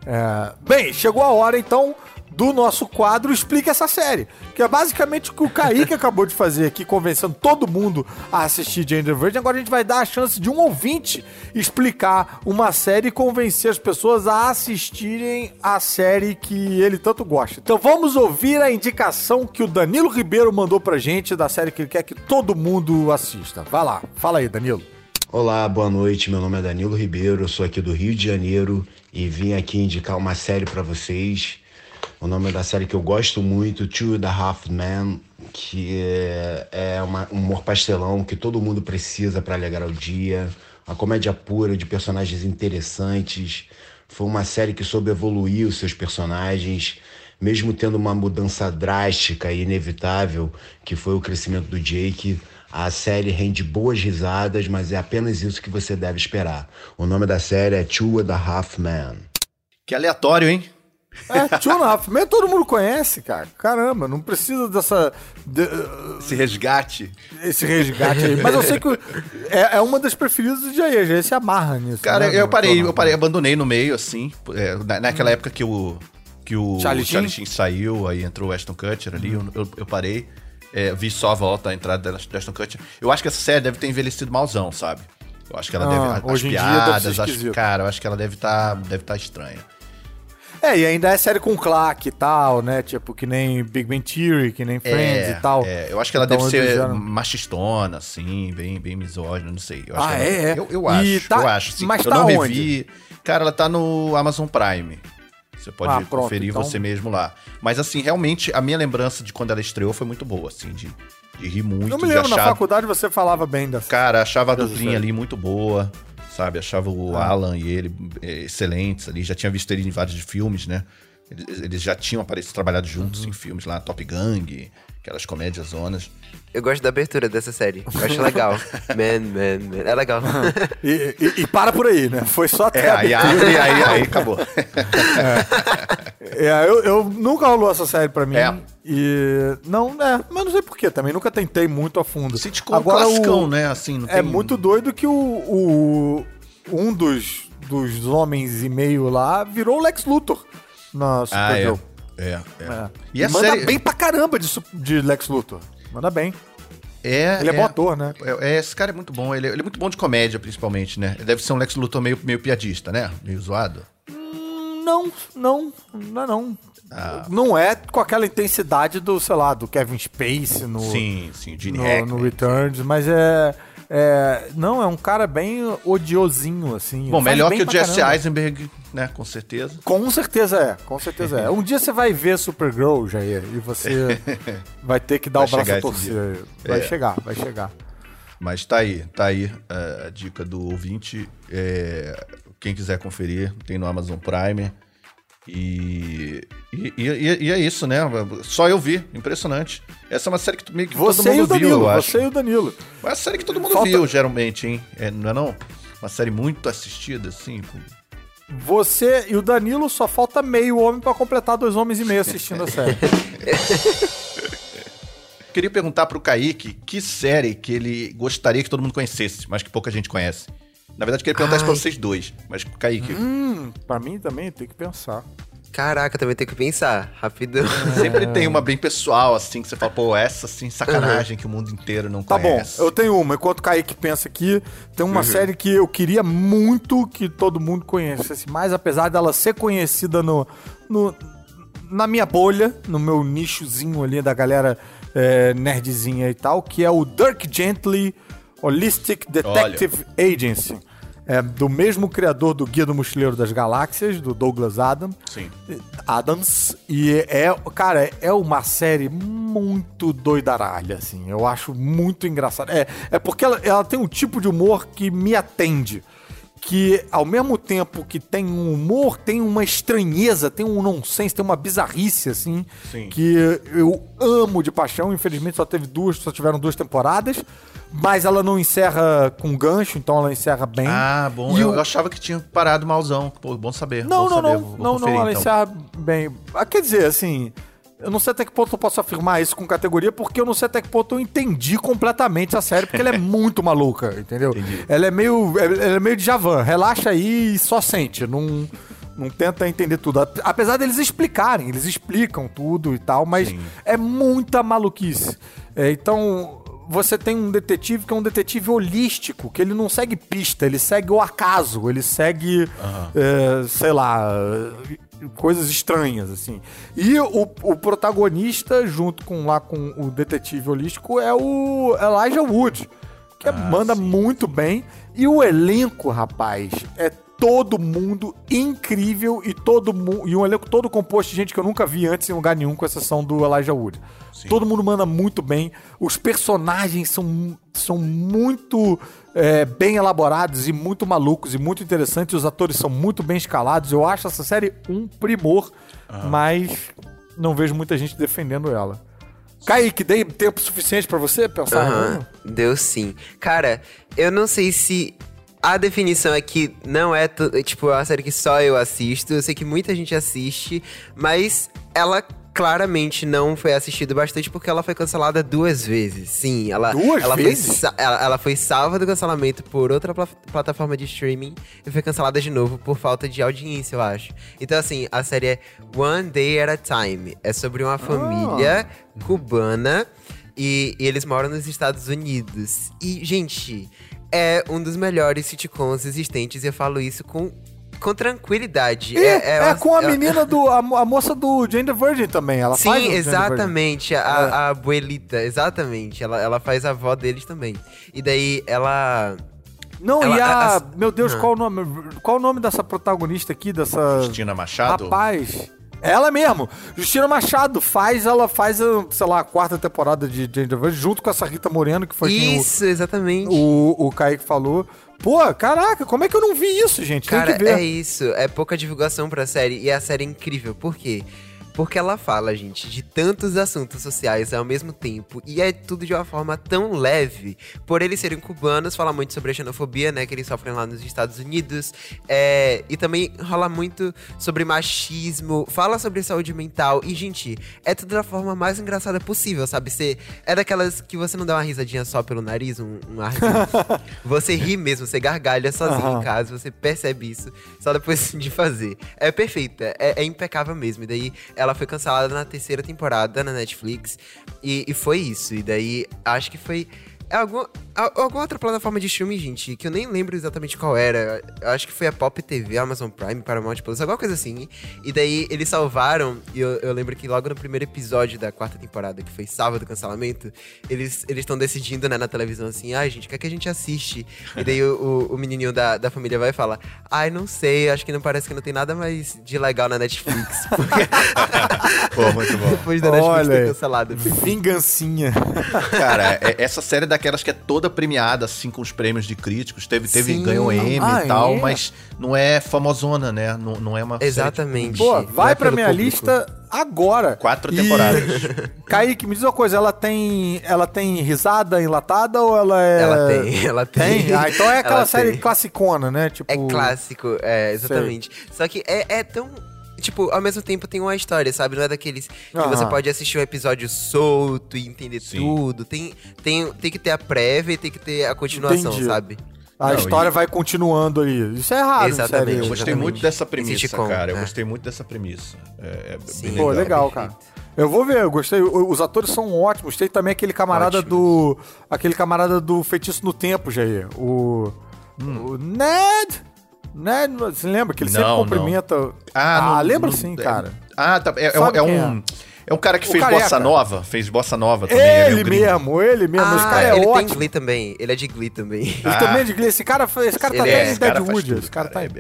É, bem, chegou a hora, então, do nosso quadro Explica Essa Série, que é basicamente o que o Kaique acabou de fazer aqui, convencendo todo mundo a assistir Jane the Virgin. Agora a gente vai dar a chance de um ouvinte explicar uma série e convencer as pessoas a assistirem a série que ele tanto gosta. Então vamos ouvir a indicação que o Danilo Ribeiro mandou pra gente da série que ele quer que todo mundo assista. Vai lá, fala aí, Danilo. Olá, boa noite, meu nome é Danilo Ribeiro, eu sou aqui do Rio de Janeiro e vim aqui indicar uma série pra vocês. O nome da série que eu gosto muito, Two and a Half Men, que é uma, um humor pastelão que todo mundo precisa pra alegrar o dia, uma comédia pura de personagens interessantes, foi uma série que soube evoluir os seus personagens, mesmo tendo uma mudança drástica e inevitável, que foi o crescimento do Jake. A série rende boas risadas, mas é apenas isso que você deve esperar. O nome da série é Two and a Half Men. Que aleatório, hein? É, Two and a Half Men todo mundo conhece, cara. Caramba, não precisa dessa... De, uh, esse resgate. Esse resgate aí. Mas eu sei que é, é uma das preferidas do Jair, Jair se amarra nisso. Cara, né? eu, parei, eu parei, abandonei no meio, assim, é, na, naquela hum. época que o, que o Charlie Sheen saiu, aí entrou o Ashton Kutcher ali, hum. eu, eu, eu parei. É, vi só a volta, a entrada da Ashton Kutcher. Eu acho que essa série deve ter envelhecido malzão, sabe? Eu acho que ela ah, deve... Hoje as piadas, deve acho, cara, eu acho que ela deve tá, deve tá estranha. É, e ainda é série com claque e tal, né? Tipo, que nem Big Bang Theory, que nem Friends é, e tal. É, eu acho que ela então, deve ser já... machistona, assim, bem, bem misógina, não sei. Eu acho ah, que ela... é? é. Eu, eu acho, tá... eu acho. Assim, mas eu tá não onde? Revi... Cara, ela tá no Amazon Prime. Você pode ah, pronto, conferir então... você mesmo lá. Mas, assim, realmente, a minha lembrança de quando ela estreou foi muito boa, assim, de, de rir muito. Eu me lembro, achava... na faculdade você falava bem dessa. Cara, achava a duplinha ali muito boa, sabe? Achava o ah. Alan e ele excelentes ali. Já tinha visto ele em vários filmes, né? Eles, eles já tinham aparecido, trabalhado juntos uhum. em filmes lá, Top Gang, aquelas comédias zonas. Eu gosto da abertura dessa série. Eu acho legal. Man, man, man. É legal. E, e, e para por aí, né? Foi só até é, a aí, aí, aí, aí, acabou. É. É, eu, eu nunca rolou essa série pra mim. É. E... Não, é. Mas não sei porquê também. Nunca tentei muito a fundo. Sitcom agora, classicão, o, né? Assim, não tem... É muito doido que o... o um dos, dos homens e meio lá virou o Lex Luthor na Supergirl. Ah, é. É, é. é. E, e manda série... bem pra caramba de, de Lex Luthor. Manda bem. É, ele é, é bom ator, né? É, é, esse cara é muito bom. Ele, ele é muito bom de comédia, principalmente, né? Ele deve ser um Lex Luthor meio, meio piadista, né? Meio zoado. Não, não. Não é, não. Ah. Não é com aquela intensidade do, sei lá, do Kevin Spacey no... Sim, sim. Gene no, Hackman, no Returns, sim. Mas é... É, não, é um cara bem odiosinho, assim. Bom, melhor que o Jesse caramba. Eisenberg, né? Com certeza. Com certeza é, com certeza é. Um dia você vai ver Supergirl, Jair, e você vai ter que dar vai o braço a torcer. Vai é. chegar, vai chegar. Mas tá aí, tá aí a dica do ouvinte. É, quem quiser conferir, tem no Amazon Prime. E, e, e, e é isso, né? Só eu vi, impressionante. Essa é uma série que meio que você todo mundo Danilo, viu, eu acho. Você e o Danilo. É uma série que todo mundo Falta... viu, geralmente, hein? É, não é não? Uma série muito assistida, assim... Por... Você e o Danilo só falta meio homem pra completar dois homens e meio assistindo a série. Queria perguntar pro Kaique que série que ele gostaria que todo mundo conhecesse, mas que pouca gente conhece. Na verdade, eu queria perguntar Ai. isso pra vocês dois. Mas, Kaique... Hum, pra mim também, tem que pensar. Caraca, também tem que pensar. Rapidão. É... Sempre tem uma bem pessoal, assim, que você fala, pô, essa, assim, sacanagem uhum. que o mundo inteiro não tá conhece. Tá bom, eu tenho uma. Enquanto o Kaique pensa aqui, tem uma uhum. série que eu queria muito que todo mundo conhecesse. Mas, apesar dela ser conhecida no... no na minha bolha, no meu nichozinho ali da galera é, nerdzinha e tal, que é o Dirk Gently Holistic Detective Olha. Agency. É, do mesmo criador do Guia do Mochileiro das Galáxias, do Douglas Adams. Sim. Adams. E é, cara, é uma série muito doidaralha, assim. Eu acho muito engraçada. É, é porque ela, ela tem um tipo de humor que me atende. Que, ao mesmo tempo que tem um humor, tem uma estranheza, tem um nonsense, tem uma bizarrice, assim. Sim. Que eu amo de paixão. Infelizmente, só teve duas, só tiveram duas temporadas. Mas ela não encerra com gancho, então ela encerra bem. Ah, bom. E eu o... achava que tinha parado malzão. Pô, bom saber. Não, bom não, saber. não. Vou, não, vou conferir, não, ela então. encerra bem. Ah, quer dizer, assim, eu não sei até que ponto eu posso afirmar isso com categoria, porque eu não sei até que ponto eu entendi completamente a série, porque ela é muito maluca, entendeu? Entendi. Ela é meio, ela é meio Djavan. Relaxa aí e só sente. Não... Não tenta entender tudo. Apesar deles explicarem, eles explicam tudo e tal, mas Sim. é muita maluquice. É, então... Você tem um detetive que é um detetive holístico, que ele não segue pista, ele segue o acaso, ele segue, uhum. é, sei lá, coisas estranhas, assim. E o, o protagonista, junto com, lá, com o detetive holístico, é o Elijah Wood, que ah, manda sim, muito sim. bem. E o elenco, rapaz, é todo mundo incrível e, todo mu- e um elenco todo composto de gente que eu nunca vi antes em lugar nenhum, com exceção do Elijah Wood. Sim. Todo mundo manda muito bem. Os personagens são, são muito é, bem elaborados e muito malucos e muito interessantes. Os atores são muito bem escalados. Eu acho essa série um primor, ah. mas não vejo muita gente defendendo ela. Kaique, dei tempo suficiente pra você pensar? Uh-huh. Deu sim. Cara, eu não sei se... A definição é que não é, t- tipo, é uma série que só eu assisto. Eu sei que muita gente assiste, mas ela... claramente não foi assistido bastante porque ela foi cancelada duas vezes. Sim, ela, duas ela, vezes? Foi, sa- ela, ela foi salva do cancelamento por outra pl- plataforma de streaming e foi cancelada de novo por falta de audiência, eu acho. Então, assim, a série é One Day at a Time. É sobre uma família oh. cubana e, e eles moram nos Estados Unidos. E, gente, é um dos melhores sitcoms existentes e eu falo isso com... com tranquilidade. E é, é, é com a menina, do a, a moça do Jane the Virgin também. Ela Sim, faz Sim, exatamente. A, é. a abuelita, exatamente. Ela, ela faz a avó deles também. E daí, ela... Não, ela, e a... a meu Deus, não. qual o nome? Qual o nome dessa protagonista aqui? Dessa... Justina Machado? Rapaz... Ela mesmo, Justina Machado faz, ela faz, a, sei lá, a quarta temporada de Jane the Virgin, junto com essa Rita Moreno, que foi isso, quem o, exatamente. O, o Kaique falou. Pô, caraca, como é que eu não vi isso, gente? Tem Cara, que ver. É isso, é pouca divulgação pra série, e a série é incrível, por quê? Porque ela fala, gente, de tantos assuntos sociais ao mesmo tempo. E é tudo de uma forma tão leve. Por eles serem cubanos, fala muito sobre a xenofobia, né? Que eles sofrem lá nos Estados Unidos. É, e também rola muito sobre machismo. Fala sobre saúde mental. E, gente, é tudo da forma mais engraçada possível, sabe? Você, é daquelas que você não dá uma risadinha só pelo nariz, um, um ar. Você ri mesmo, você gargalha sozinho uhum. em casa. Você percebe isso só depois de fazer. É perfeita, é, é impecável mesmo. E daí... Ela foi cancelada na terceira temporada na Netflix. E, e foi isso. E daí, acho que foi... Algum, alguma outra plataforma de filme, gente, que eu nem lembro exatamente qual era. Eu acho que foi a Pop T V, a Amazon Prime, Paramount Plus, alguma coisa assim. E daí, eles salvaram. E eu, eu lembro que logo no primeiro episódio da quarta temporada, que foi salva do cancelamento, eles estão decidindo, né, na televisão, assim, ai, ah, gente, o que é que a gente assiste? E daí, o, o, o menininho da, da família vai e fala, ai, não sei, acho que não parece que não tem nada mais de legal na Netflix. Porque... Pô, muito bom. Depois da Netflix ter cancelado. Vingancinha. Cara, é, essa série da aquelas que é toda premiada, assim, com os prêmios de críticos. Teve, teve ganhou M ah, e tal, é. mas não é famosona, né? Não, não é uma... Exatamente. Série de... Pô, vai é pra minha público. Lista agora. Quatro e... temporadas. Kaique, me diz uma coisa, ela tem, ela tem risada enlatada ou ela é... Ela tem, ela tem. tem? Ah, então é aquela ela série tem. classicona, né? Tipo... É clássico, é, exatamente. Sei. Só que é, é tão... Tipo, ao mesmo tempo tem uma história, sabe? Não é daqueles que uhum. você pode assistir um episódio solto e entender Sim. tudo. Tem, tem, tem que ter a prévia e tem que ter a continuação, Entendi. sabe? A Não, história e... vai continuando aí. Isso é raro, sério. Eu gostei exatamente. muito dessa premissa, cara. Eu é. gostei muito dessa premissa. É, é bem legal. Pô, legal, cara. Eu vou ver, eu gostei. Os atores são ótimos. Tem também aquele camarada Ótimo. do... Aquele camarada do Feitiço no Tempo, Jair. O... Hum. O Ned... Né? Você lembra que ele não, sempre cumprimenta... Não. Ah, ah no, lembra no, sim, é, cara. Ah, tá. É, é, é um... É. É um cara que o fez careca. Bossa Nova, fez Bossa Nova também. Ele, ele é mesmo, ele mesmo. Ah, esse cara é ele ótimo. Ele tem Glee também, ele é de Glee também. Ele ah. também é de Glee, esse cara, esse cara tá até em Deadwood, esse cara tá em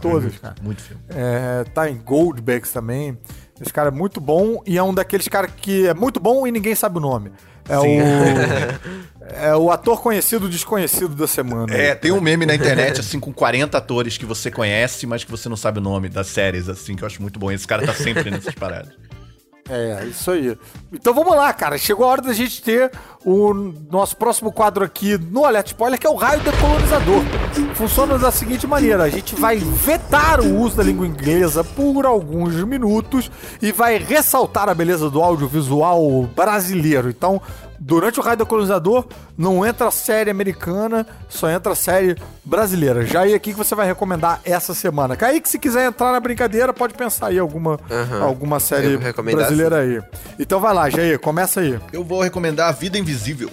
todos, cara. Muito filme. É, tá em Goldbacks também, esse cara é muito bom e é um daqueles caras que é muito bom e ninguém sabe o nome. É Sim. o é o ator conhecido desconhecido da semana. É, tem um meme na internet, assim, com quarenta atores que você conhece, mas que você não sabe o nome das séries, assim, que eu acho muito bom. Esse cara tá sempre nessas paradas. É, isso aí. Então vamos lá, cara. Chegou a hora da gente ter o nosso próximo quadro aqui no Alerta Spoiler, que é o raio decolonizador. Funciona da seguinte maneira. A gente vai vetar o uso da língua inglesa por alguns minutos e vai ressaltar a beleza do audiovisual brasileiro. Então, durante o raio decolonizador, não entra série americana, só entra série brasileira. Já aí aqui que você vai recomendar essa semana. Kaique, se quiser entrar na brincadeira, pode pensar aí alguma, uhum. alguma série brasileira assim. Aí. Então vai lá, Jair, começa aí. Eu vou recomendar A Vida Invisível.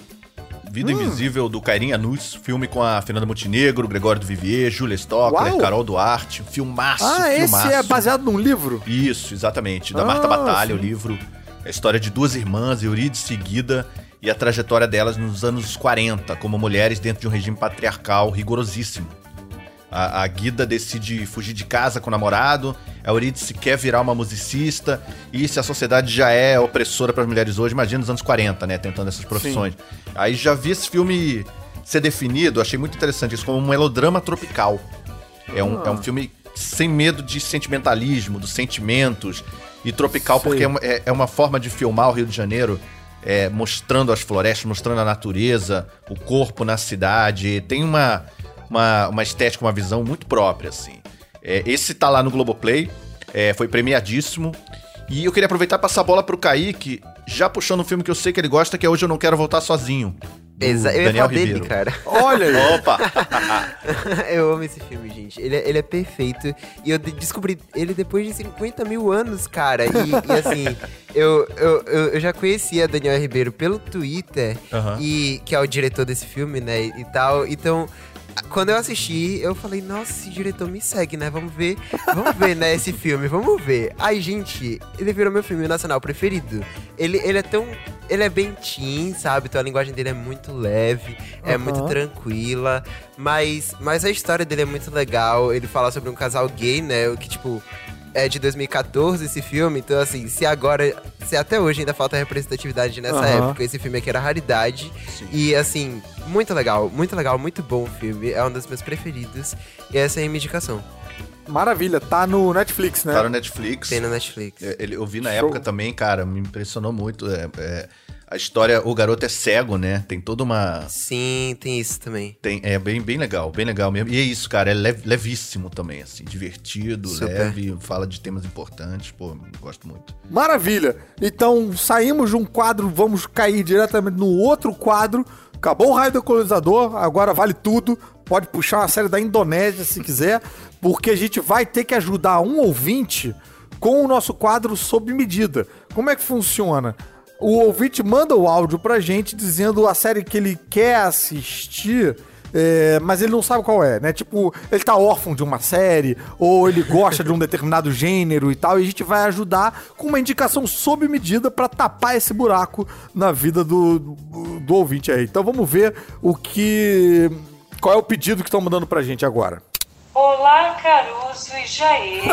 Vida hum. Invisível, do Cairin Anus, filme com a Fernanda Montenegro, Gregório do Vivier, Julia Stockler, Uau. Carol Duarte, filmaço, ah, filmaço. Ah, esse é baseado num livro? Isso, exatamente, da ah, Marta Batalha, sim. o livro. É a história de duas irmãs, Eurídice e Guida, e a trajetória delas nos anos quarenta, como mulheres dentro de um regime patriarcal rigorosíssimo. A, a Guida decide fugir de casa com o namorado, a Eurídice quer virar uma musicista, e se a sociedade já é opressora para as mulheres hoje, imagina nos anos quarenta, né, tentando essas profissões. Sim. Aí já vi esse filme ser definido, achei muito interessante isso, como um melodrama tropical. É um, ah. é um filme sem medo de sentimentalismo, dos sentimentos, e tropical Sei. porque é uma, é, é uma forma de filmar o Rio de Janeiro... É, mostrando as florestas, mostrando a natureza, o corpo na cidade. Tem uma, uma, uma estética, uma visão muito própria, assim. É, esse tá lá no Globo Play, é, foi premiadíssimo. E eu queria aproveitar e passar a bola pro Kaique, já puxando um filme que eu sei que ele gosta, que é Hoje Eu Não Quero Voltar Sozinho. Exa- eu ia falar dele, cara. Olha aí! Opa! Eu amo esse filme, gente. Ele é, ele é perfeito. E eu de- descobri ele depois de cinquenta mil anos, cara. E, e assim, eu, eu, eu já conhecia Daniel Ribeiro pelo Twitter, uhum. e, que é o diretor desse filme, né, e tal. Então... Quando eu assisti, eu falei, nossa, esse diretor me segue, né? Vamos ver, vamos ver, né, esse filme, vamos ver. Aí, gente, ele virou meu filme nacional preferido. Ele, ele é tão... Ele é bem teen, sabe? Então a linguagem dele é muito leve, uhum. é muito tranquila. Mas, mas a história dele é muito legal. Ele fala sobre um casal gay, né? Que, tipo... É de dois mil e catorze esse filme, então assim, se agora, se até hoje ainda falta representatividade nessa uhum. época, esse filme aqui era raridade. Sim. E assim, muito legal, muito legal, muito bom o filme, é um dos meus preferidos e essa é a minha indicação. Maravilha, tá no Netflix, né? Tá no Netflix. Tem no Netflix. Eu, eu vi na Show. época também, cara, me impressionou muito, é... é... A história, o garoto é cego, né? Tem toda uma... Sim, tem isso também. Tem, é bem, bem legal, bem legal mesmo. E é isso, cara, é lev, levíssimo também, assim, divertido, Super. leve, fala de temas importantes, pô, gosto muito. Maravilha! Então, saímos de um quadro, vamos cair diretamente no outro quadro, acabou o raio do colonizador, agora vale tudo, pode puxar uma série da Indonésia se quiser, porque a gente vai ter que ajudar um ouvinte com o nosso quadro sob medida. Como é que funciona? O ouvinte manda o áudio pra gente dizendo a série que ele quer assistir, é, mas ele não sabe qual é, né? Tipo, ele tá órfão de uma série, ou ele gosta de um determinado gênero e tal, e a gente vai ajudar com uma indicação sob medida pra tapar esse buraco na vida do, do, do ouvinte aí. Então vamos ver o que... Qual é o pedido que estão mandando pra gente agora. Olá, Caruso e Jair,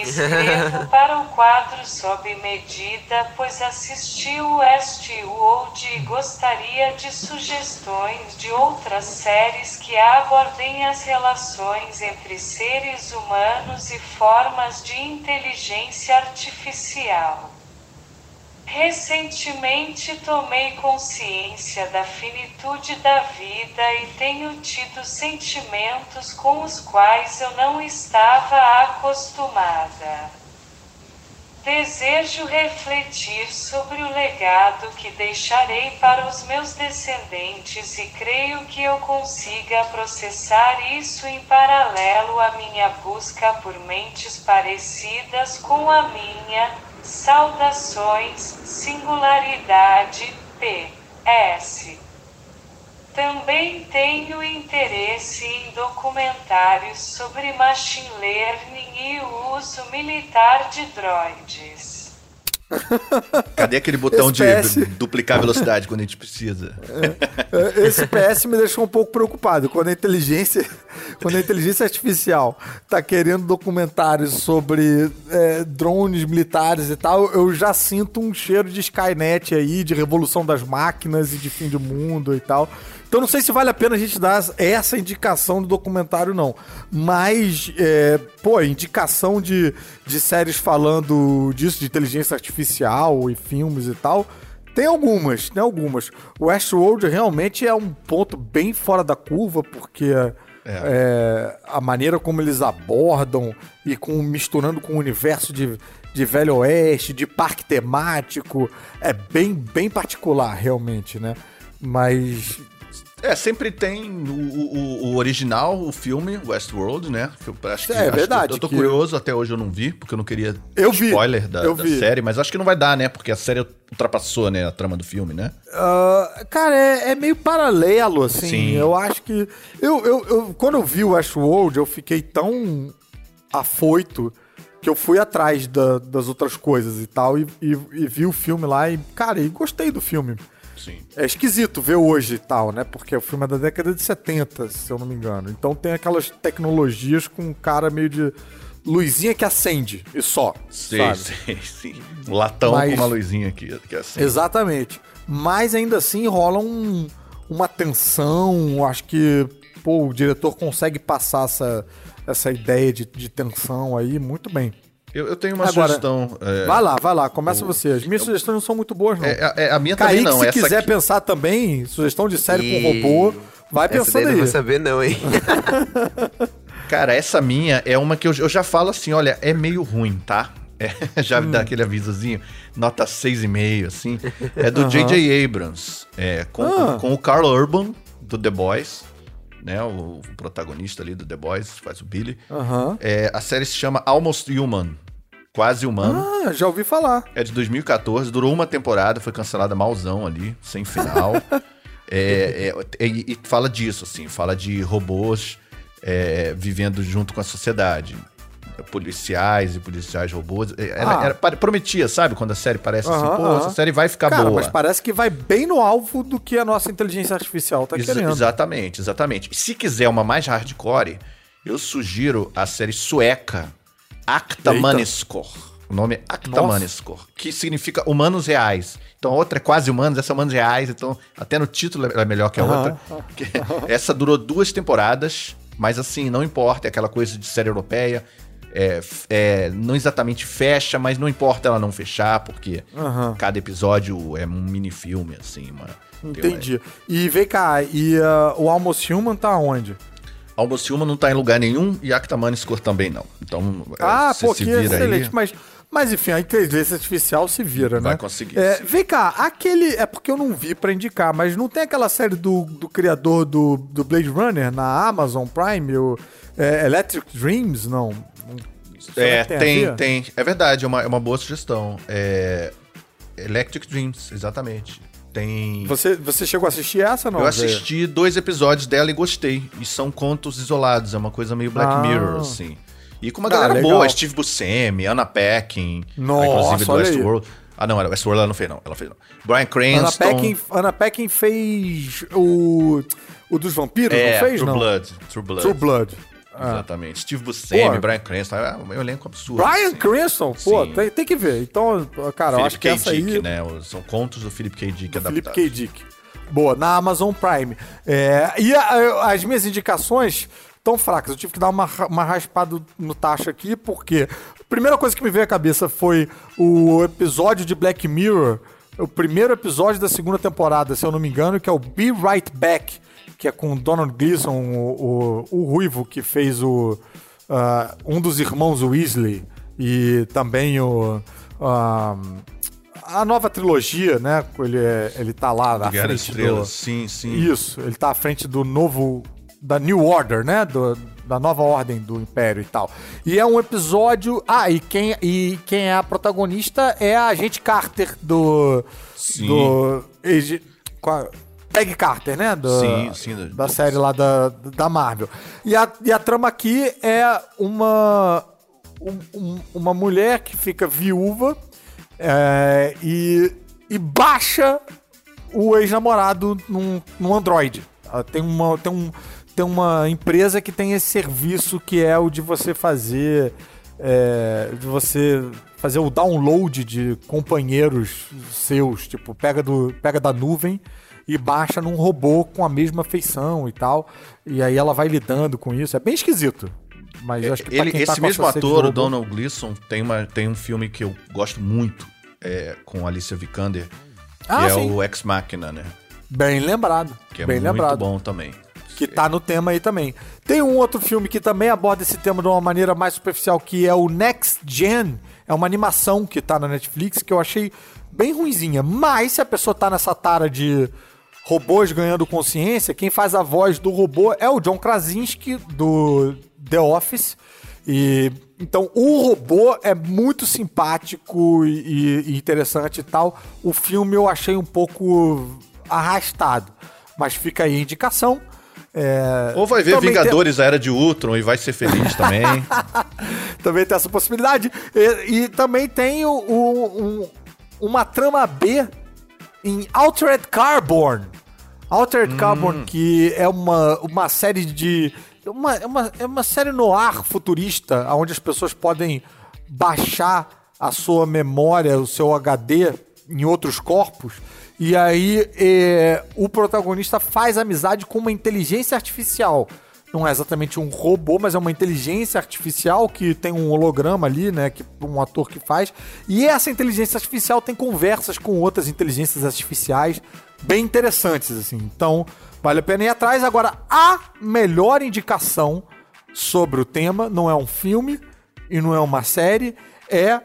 escrevo para o quadro Sob Medida, pois assisti o Westworld e gostaria de sugestões de outras séries que abordem as relações entre seres humanos e formas de inteligência artificial. Recentemente tomei consciência da finitude da vida e tenho tido sentimentos com os quais eu não estava acostumada. Desejo refletir sobre o legado que deixarei para os meus descendentes e creio que eu consiga processar isso em paralelo à minha busca por mentes parecidas com a minha. Saudações, singularidade, P S Também tenho interesse em documentários sobre machine learning e o uso militar de droids. Cadê aquele botão de duplicar a velocidade quando a gente precisa? Esse P S me deixou um pouco preocupado. Quando a inteligência, quando a inteligência artificial tá querendo documentários sobre é, drones militares e tal, eu já sinto um cheiro de Skynet aí, de revolução das máquinas e de fim de mundo e tal. Então não sei se vale a pena a gente dar essa indicação do documentário, não. Mas, é, pô, indicação de, de séries falando disso, de inteligência artificial e filmes e tal, tem algumas, tem algumas. Westworld realmente é um ponto bem fora da curva, porque é. É, a maneira como eles abordam e com, misturando com o universo de... de Velho Oeste, de parque temático, é bem, bem particular, realmente, né? Mas... É, sempre tem o, o, o original, o filme, Westworld, né? Que eu acho que, é acho verdade. Que eu tô que... curioso, até hoje eu não vi, porque eu não queria eu spoiler vi, da, eu da vi. série, mas acho que não vai dar, né? Porque a série ultrapassou, né? A trama do filme, né? Uh, cara, é, é meio paralelo, assim. Sim. Eu acho que... Eu, eu, eu, quando eu vi o Westworld, eu fiquei tão afoito que eu fui atrás da, das outras coisas e tal, e, e, e vi o filme lá e, cara, e gostei do filme. Sim. É esquisito ver hoje e tal, né? Porque o filme é da década de setenta, se eu não me engano. Então tem aquelas tecnologias com um cara meio de luzinha que acende e só, sim, sabe? Sim, sim. Um latão Mas... com uma luzinha que, que acende. Exatamente. Mas ainda assim rola um, uma tensão, acho que pô, o diretor consegue passar essa, essa ideia de, de tensão aí muito bem. Eu, eu tenho uma Agora, sugestão. É... Vai lá, vai lá, começa o... você. As minhas eu... sugestões não são muito boas, não. É, é, a minha Kaique, também não. Se essa quiser aqui... pensar também, sugestão de série e... com robô, vai essa pensando aí. Não vai saber não, hein? Cara, essa minha é uma que eu, eu já falo assim, olha, é meio ruim, tá? É, já me hum. dá aquele avisozinho, nota seis vírgula cinco, assim. É do J J. Uhum. Abrams, é, com, ah. com o Carl Urban, do The Boys. Né, o, o protagonista ali do The Boys, faz o Billy. Uhum. É, a série se chama Almost Human, Quase Humano. Ah, já ouvi falar. É de dois mil e catorze, durou uma temporada, foi cancelada malzão ali, sem final. é, é, é, e fala disso, assim, fala de robôs é, vivendo junto com a sociedade. Policiais e policiais robôs. Era, ah. era, prometia, sabe? Quando a série parece uhum, assim, pô, uhum. essa série vai ficar Cara, boa. Mas parece que vai bem no alvo do que a nossa inteligência artificial tá Ex- querendo. Exatamente, exatamente. E se quiser uma mais hardcore, eu sugiro a série sueca Actamannescore. O nome é Actamannescore, que significa humanos reais. Então a outra é quase humanos, essa é humanos reais. Então até no título é melhor que a uhum. outra. Essa durou duas temporadas, mas assim, não importa. É aquela coisa de série europeia. É, é, não exatamente fecha, mas não importa ela não fechar, porque uhum. cada episódio é um minifilme, assim. Uma, Entendi. Uma... E vem cá, e uh, o Almost Human tá onde? Almost Human não tá em lugar nenhum e Actamannescore também não. Então, ah, pô, que excelente, aí... mas... Mas enfim, a inteligência artificial se vira, né? Vai conseguir. É, vem cá, aquele... É porque eu não vi pra indicar, mas não tem aquela série do, do criador do, do Blade Runner na Amazon Prime? O, é, Electric Dreams, não? É, tem, tem. É verdade, é uma, é uma boa sugestão. É, Electric Dreams, exatamente. Tem... Você, você chegou a assistir essa, não? Eu assisti dois episódios dela e gostei. E são contos isolados, é uma coisa meio Black ah. Mirror, assim. E com uma ah, galera legal. boa, Steve Buscemi, Anna Peckin, inclusive do Westworld. Ah, não, Westworld ela não fez, não. Ela fez, não. Bryan Cranston. Anna Peckin, Anna Peckin fez o, o dos vampiros, é, não fez, True não? Blood, True Blood. True Blood. Ah. Exatamente. Steve Buscemi, pô, Bryan Cranston. É um elenco absurdo. Bryan assim. Cranston? Pô, tem, tem que ver. Então, cara, Philip eu acho K. que essa Dick, aí... né? São contos do Philip K. Dick do adaptados. Philip K. Dick. Boa, na Amazon Prime. É, e a, as minhas indicações... tão fracas. Eu tive que dar uma, uma raspada no tacho aqui, porque a primeira coisa que me veio à cabeça foi o episódio de Black Mirror, o primeiro episódio da segunda temporada, se eu não me engano, que é o Be Right Back, que é com o Donald Gleason, o, o, o ruivo que fez o, uh, um dos irmãos Weasley e também o... Uh, a nova trilogia, né? Ele, ele tá lá na frente do... Sim, sim. Isso, ele tá à frente do novo... da New Order, né? Do, da nova ordem do Império e tal. E é um episódio... Ah, e quem, e quem é a protagonista é a Agente Carter do... Sim. Do... Qual... Peggy Carter, né? Do, sim, sim. Da série lá da, da Marvel. E a, e a trama aqui é uma, um, uma mulher que fica viúva é, e, e baixa o ex-namorado num, num Android. Tem uma, tem, um, tem uma empresa que tem esse serviço que é o de você fazer... É, de você... fazer o download de companheiros seus, tipo, pega, do, pega da nuvem e baixa num robô com a mesma feição e tal. E aí ela vai lidando com isso. É bem esquisito. Mas é, acho que ele, esse tá mesmo ator, o Donald Gleason, tem, uma, tem um filme que eu gosto muito, é, com Alicia Vikander, ah, que sim. é o Ex Machina, né? Bem lembrado. Que é bem muito lembrado. Bom também. Que tá no tema aí também. Tem um outro filme que também aborda esse tema de uma maneira mais superficial, que é o Next Gen. É uma animação que tá na Netflix, que eu achei bem ruinzinha. Mas se a pessoa tá nessa tara de robôs ganhando consciência, quem faz a voz do robô é o John Krasinski, do The Office. E, então, o robô é muito simpático e, e interessante e tal. O filme eu achei um pouco arrastado. Mas fica aí a indicação. É... Ou vai ver também Vingadores tem... a Era de Ultron e vai ser feliz também. Também tem essa possibilidade. E, e também tem o, o, um, uma trama B em Altered Carbon. Altered hum. Carbon, que é uma, uma série de... Uma, uma, é uma série noir futurista, onde as pessoas podem baixar a sua memória, o seu H D em outros corpos. E aí, eh, o protagonista faz amizade com uma inteligência artificial. Não é exatamente um robô, mas é uma inteligência artificial que tem um holograma ali, né? Que, um ator que faz. E essa inteligência artificial tem conversas com outras inteligências artificiais bem interessantes, assim. Então, vale a pena ir atrás. Agora, a melhor indicação sobre o tema não é um filme e não é uma série, é...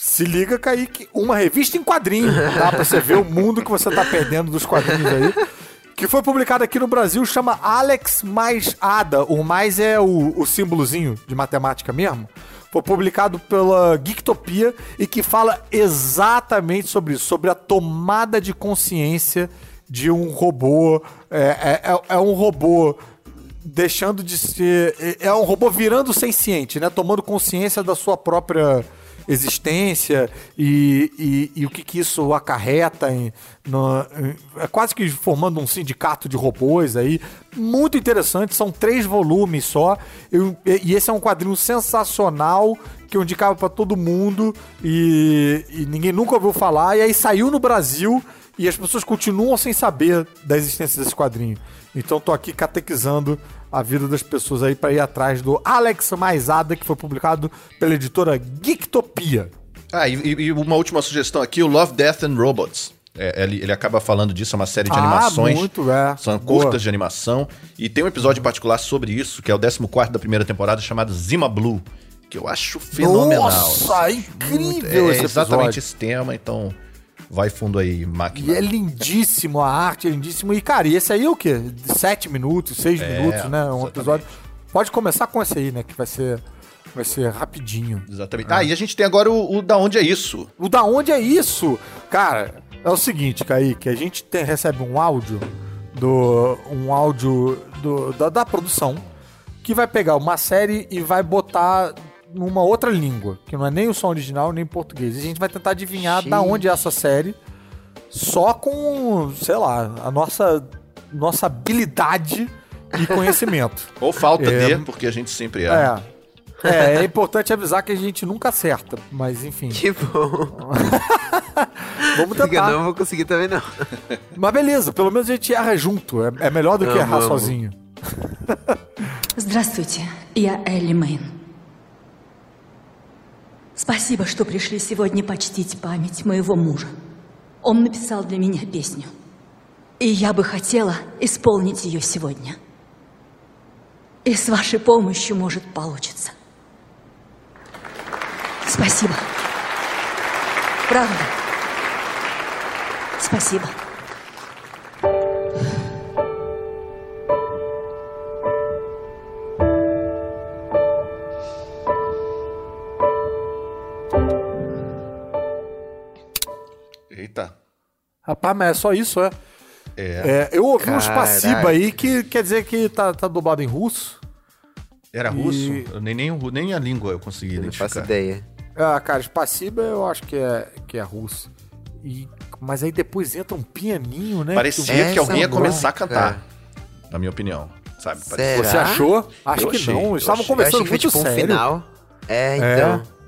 Se liga, Kaique, uma revista em quadrinho, tá? Pra você ver o mundo que você tá perdendo dos quadrinhos aí. Que foi publicada aqui no Brasil, chama Alex mais Ada. O mais é o, o símbolozinho de matemática mesmo. Foi publicado pela Geektopia e que fala exatamente sobre isso. Sobre a tomada de consciência de um robô. É, é, é um robô... deixando de ser... É um robô virando senciente, né? Tomando consciência da sua própria... existência e, e, e o que, que isso acarreta em, no, em, é quase que formando um sindicato de robôs aí, muito interessante, são três volumes só, eu, e esse é um quadrinho sensacional que eu indicava pra todo mundo e, e ninguém nunca ouviu falar, e aí saiu no Brasil e as pessoas continuam sem saber da existência desse quadrinho, então tô aqui catequizando a vida das pessoas aí para ir atrás do Alex mais Ada, que foi publicado pela editora Geektopia. Ah, e, e uma última sugestão aqui, o Love, Death and Robots. É, ele, ele acaba falando disso, é uma série de ah, animações. Muito, é. São Boa. curtas de animação. E tem um episódio particular sobre isso, que é o décimo quarto da primeira temporada, chamado Zima Blue, que eu acho fenomenal. Nossa, é incrível muito, é, esse é exatamente episódio. Esse tema, então... Vai fundo aí, máquina. E é lindíssimo a arte, é lindíssimo. E, cara, e esse aí é o quê? Sete minutos, seis é, minutos, né? Um exatamente. Episódio. Pode começar com esse aí, né? Que vai ser, vai ser rapidinho. Exatamente. É. Ah, e a gente tem agora o, o Da Onde É Isso. O Da Onde É Isso? Cara, é o seguinte, Kaique. A gente tem, recebe um áudio, do, um áudio do, da, da produção que vai pegar uma série e vai botar... numa outra língua, que não é nem o som original, nem português. E a gente vai tentar adivinhar Sim. da onde é essa série, só com, sei lá, a nossa, nossa habilidade e conhecimento. Ou falta é, de, porque a gente sempre erra. É, é, é importante avisar que a gente nunca acerta, mas enfim. Que bom. Vamos tentar. Eu não vou conseguir também, não. Mas beleza, pelo menos a gente erra junto. É, é melhor do não, que errar vamos. sozinho. Здравствуйте, я Элли Мэйн. Спасибо, что пришли сегодня почтить память моего мужа. Он написал для меня песню. И я бы хотела исполнить ее сегодня. И с вашей помощью, может, получится. Спасибо. Правда. Спасибо. Rapaz, mas é só isso, é? É. É, eu ouvi uns passiba aí que quer dizer que tá, tá dublado em russo. Era e... russo? Eu nem, nem, nem a língua eu consegui eu identificar. Não faço ideia. Ah, cara, passiba eu acho que é, que é russo. E, mas aí depois entra um pianinho, né? Parecia que, que alguém ia começar a cantar, na minha opinião. Sabe? Será? Você achou? Acho eu que achei, não. Estavam conversando muito tipo, sério. Um final. É, então... É.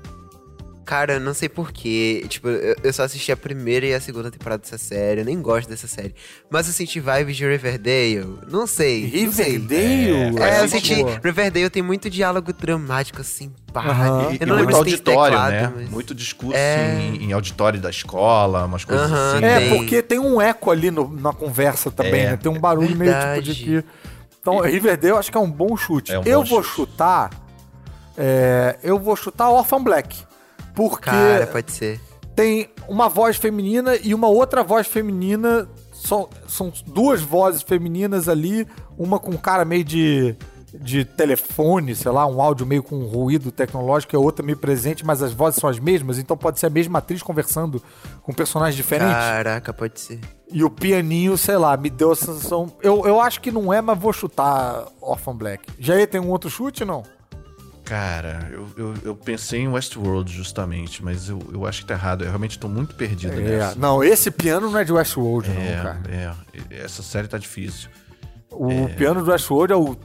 Cara, eu não sei porquê. Tipo, eu, eu só assisti a primeira e a segunda temporada dessa série. Eu nem gosto dessa série. Mas eu senti vibe de Riverdale. Não sei. Riverdale? É, é eu senti... Boa. Riverdale tem muito diálogo dramático, assim, pá. Uh-huh. E, eu não e muito auditório, teclado, né? Mas... Muito discurso é... em, em auditório da escola, umas coisas uh-huh, assim. É, bem... porque tem um eco ali no, na conversa também, é, né? Tem um barulho é meio tipo de que... Então, e... Riverdale eu acho que é um bom chute. É um eu bom vou chute. chutar... É, eu vou chutar Orphan Black. Porque cara, pode ser. Tem uma voz feminina e uma outra voz feminina. São, são duas vozes femininas ali. Uma com um cara meio de, de telefone, sei lá, um áudio meio com um ruído tecnológico. E a outra meio presente, mas as vozes são as mesmas. Então pode ser a mesma atriz conversando com personagens diferentes. Caraca, pode ser. E o pianinho, sei lá, me deu a sensação... Eu, eu acho que não é, mas vou chutar Orphan Black. Jair, tem um outro chute, não? Cara, eu, eu, eu pensei em Westworld justamente, mas eu, eu acho que tá errado. Eu realmente tô muito perdido é, nessa. Não, esse piano não é de Westworld, é, não, cara. É, essa série tá difícil. O é... piano do Westworld é o...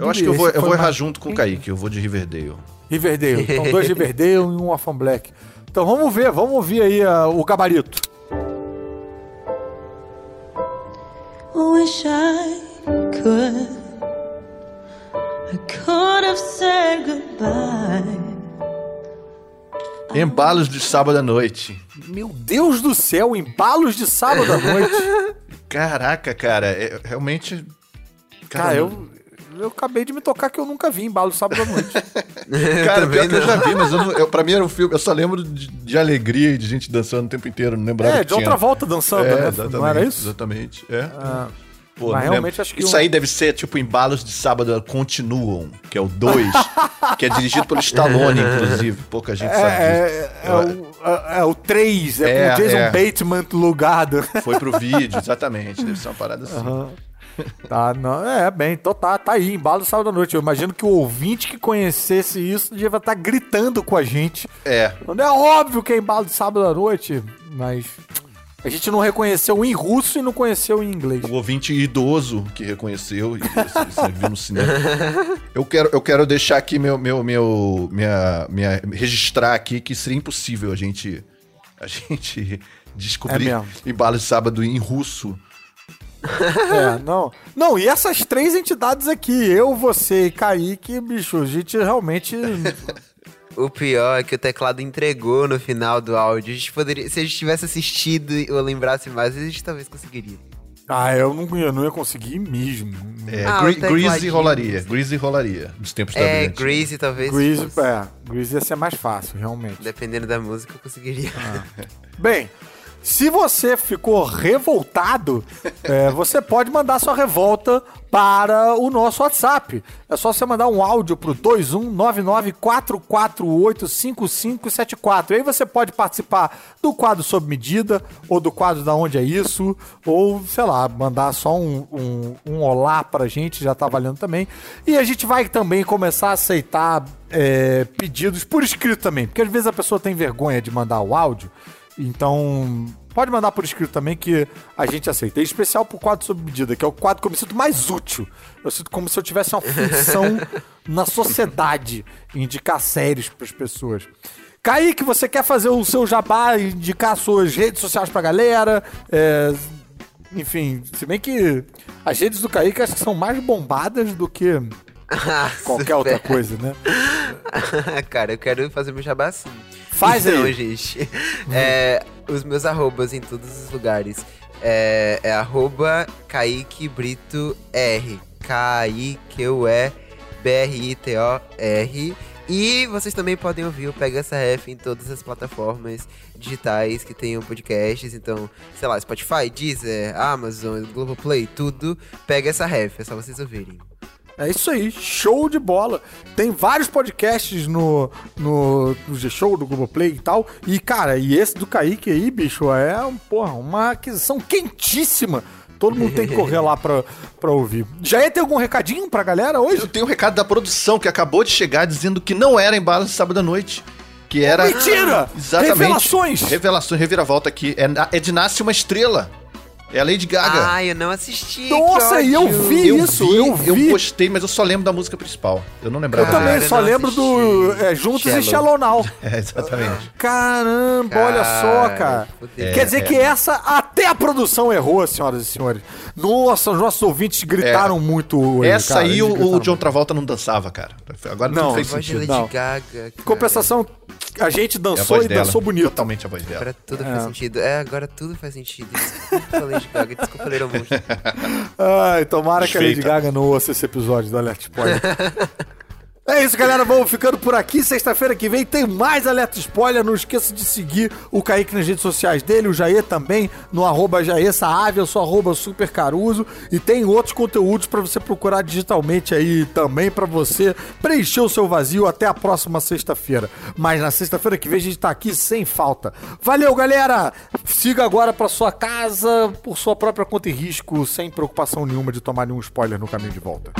Eu acho que eu vou, eu vou errar mais... junto com o Kaique, eu vou de Riverdale. Riverdale, então dois Riverdale e um Orphan Black. Então vamos ver, vamos ouvir aí uh, o gabarito. Wish I could. Embalos de sábado à noite. Meu Deus do céu, embalos de sábado à noite. Caraca, cara, é, realmente... Cara, cara eu, eu acabei de me tocar que eu nunca vi embalos de sábado à noite. Cara, pior que eu já vi, mas eu, eu, pra mim era um filme... Eu só lembro de, de alegria e de gente dançando o tempo inteiro, não lembrava. É, de tinha. Outra volta dançando, é, né? Não era isso? Exatamente, é. Ah. Pô, mas realmente acho que isso um... aí deve ser tipo Embalos de Sábado Continuam, que é o dois, que é dirigido pelo Stallone, inclusive. Pouca gente é, sabe disso. É, é, é, é o três, é, é com o Jason é. Bateman lugado. Foi pro vídeo, exatamente. Deve ser uma parada assim. Uhum. Tá, não, é, bem, então tá, tá aí, Embalos de Sábado à Noite. Eu imagino que o ouvinte que conhecesse isso devia estar gritando com a gente. É. Não é óbvio que é Embalos de Sábado à Noite, mas... A gente não reconheceu em russo e não conheceu em inglês. O ouvinte idoso que reconheceu e você viu no cinema. Eu quero, eu quero deixar aqui meu, meu, meu, minha, minha, registrar aqui que seria impossível a gente, a gente descobrir é Embalos de Sábado em russo. É, não. Não, e essas três entidades aqui, eu, você e Kaique, bicho, a gente realmente... O pior é que o teclado entregou no final do áudio. A gente poderia, se a gente tivesse assistido ou lembrasse mais, a gente talvez conseguiria. Ah, eu não, eu não ia conseguir mesmo. É, ah, Gre- Greasy rolaria. Greasy rolaria dos tempos da É, Greasy talvez. Greasy, é, Greasy ia ser mais fácil, realmente. Dependendo da música, eu conseguiria. Ah. Bem, se você ficou revoltado, é, você pode mandar sua revolta para o nosso WhatsApp. É só você mandar um áudio para o dois um nove nove quatro quatro oito cinco cinco sete quatro. E aí você pode participar do quadro Sob Medida, ou do quadro Da Onde É Isso, ou, sei lá, mandar só um, um, um olá para a gente, já tá valendo também. E a gente vai também começar a aceitar é, pedidos por escrito também, porque às vezes a pessoa tem vergonha de mandar o áudio. Então, pode mandar por escrito também que a gente aceita. É especial pro quadro Sob Medida, que é o quadro que eu me sinto mais útil. Eu sinto como se eu tivesse uma função na sociedade, indicar séries pras pessoas. Kaique, você quer fazer o seu jabá, indicar suas redes sociais pra galera? É, enfim, se bem que as redes do Kaique acho que são mais bombadas do que qualquer outra coisa, né? Cara, eu quero fazer meu jabá assim. Faz então, aí, gente. É, os meus arrobas em todos os lugares. É, é arroba Kaique Brito R. K-I-Q-E-B-R-I-T-O-R. E vocês também podem ouvir o Pega essa Ref em todas as plataformas digitais que tenham podcasts. Então, sei lá, Spotify, Deezer, Amazon, Globo Play, tudo. Pega essa Ref, é só vocês ouvirem. É isso aí, show de bola. Tem vários podcasts no, no, no G-Show, do Globo Play e tal. E, cara, e esse do Kaique aí, bicho, é porra, uma aquisição quentíssima. Todo mundo tem que correr lá pra, pra ouvir. Já ia ter algum recadinho pra galera hoje? Eu tenho um recado da produção que acabou de chegar dizendo que não era Embala de sábado à noite. Que era... Mentira! Exatamente. Revelações! Revelações, reviravolta aqui. É, é de Nasce uma Estrela. É a Lady Gaga. Ah, eu não assisti. Nossa, e eu vi eu isso. Vi, eu vi. Eu postei, mas eu só lembro da música principal. Eu não lembrava. Eu cara, também eu só lembro assisti. do é, Juntos Shallow. e Shallow Now. É, exatamente. Caramba, Car... olha só, cara. É, Quer dizer é. que essa, até a produção errou, senhoras e senhores. Nossa, os nossos ouvintes gritaram é. muito. Essa cara, aí o, o John Travolta não dançava, cara. Agora não, não fez sentido. Não. Lady Gaga, compensação... A gente dançou é a e dela. dançou bonito. Totalmente a voz dela. Agora tudo é. faz sentido. É, agora tudo faz sentido. Desculpa a Lady Gaga, desculpa a Lady Gaga. Ai, tomara Desfeita. que a Lady Gaga não ouça esse episódio do Alert Spoiler. É isso, galera. Vamos ficando por aqui. Sexta-feira que vem tem mais Alerta Spoiler. Não esqueça de seguir o Kaique nas redes sociais dele, o Jair também, no arroba Jair Saave, eu sou arroba Super Caruso. E tem outros conteúdos pra você procurar digitalmente aí também, pra você preencher o seu vazio até a próxima sexta-feira. Mas na sexta-feira que vem a gente tá aqui sem falta. Valeu, galera! Siga agora pra sua casa, por sua própria conta e risco, sem preocupação nenhuma de tomar nenhum spoiler no caminho de volta.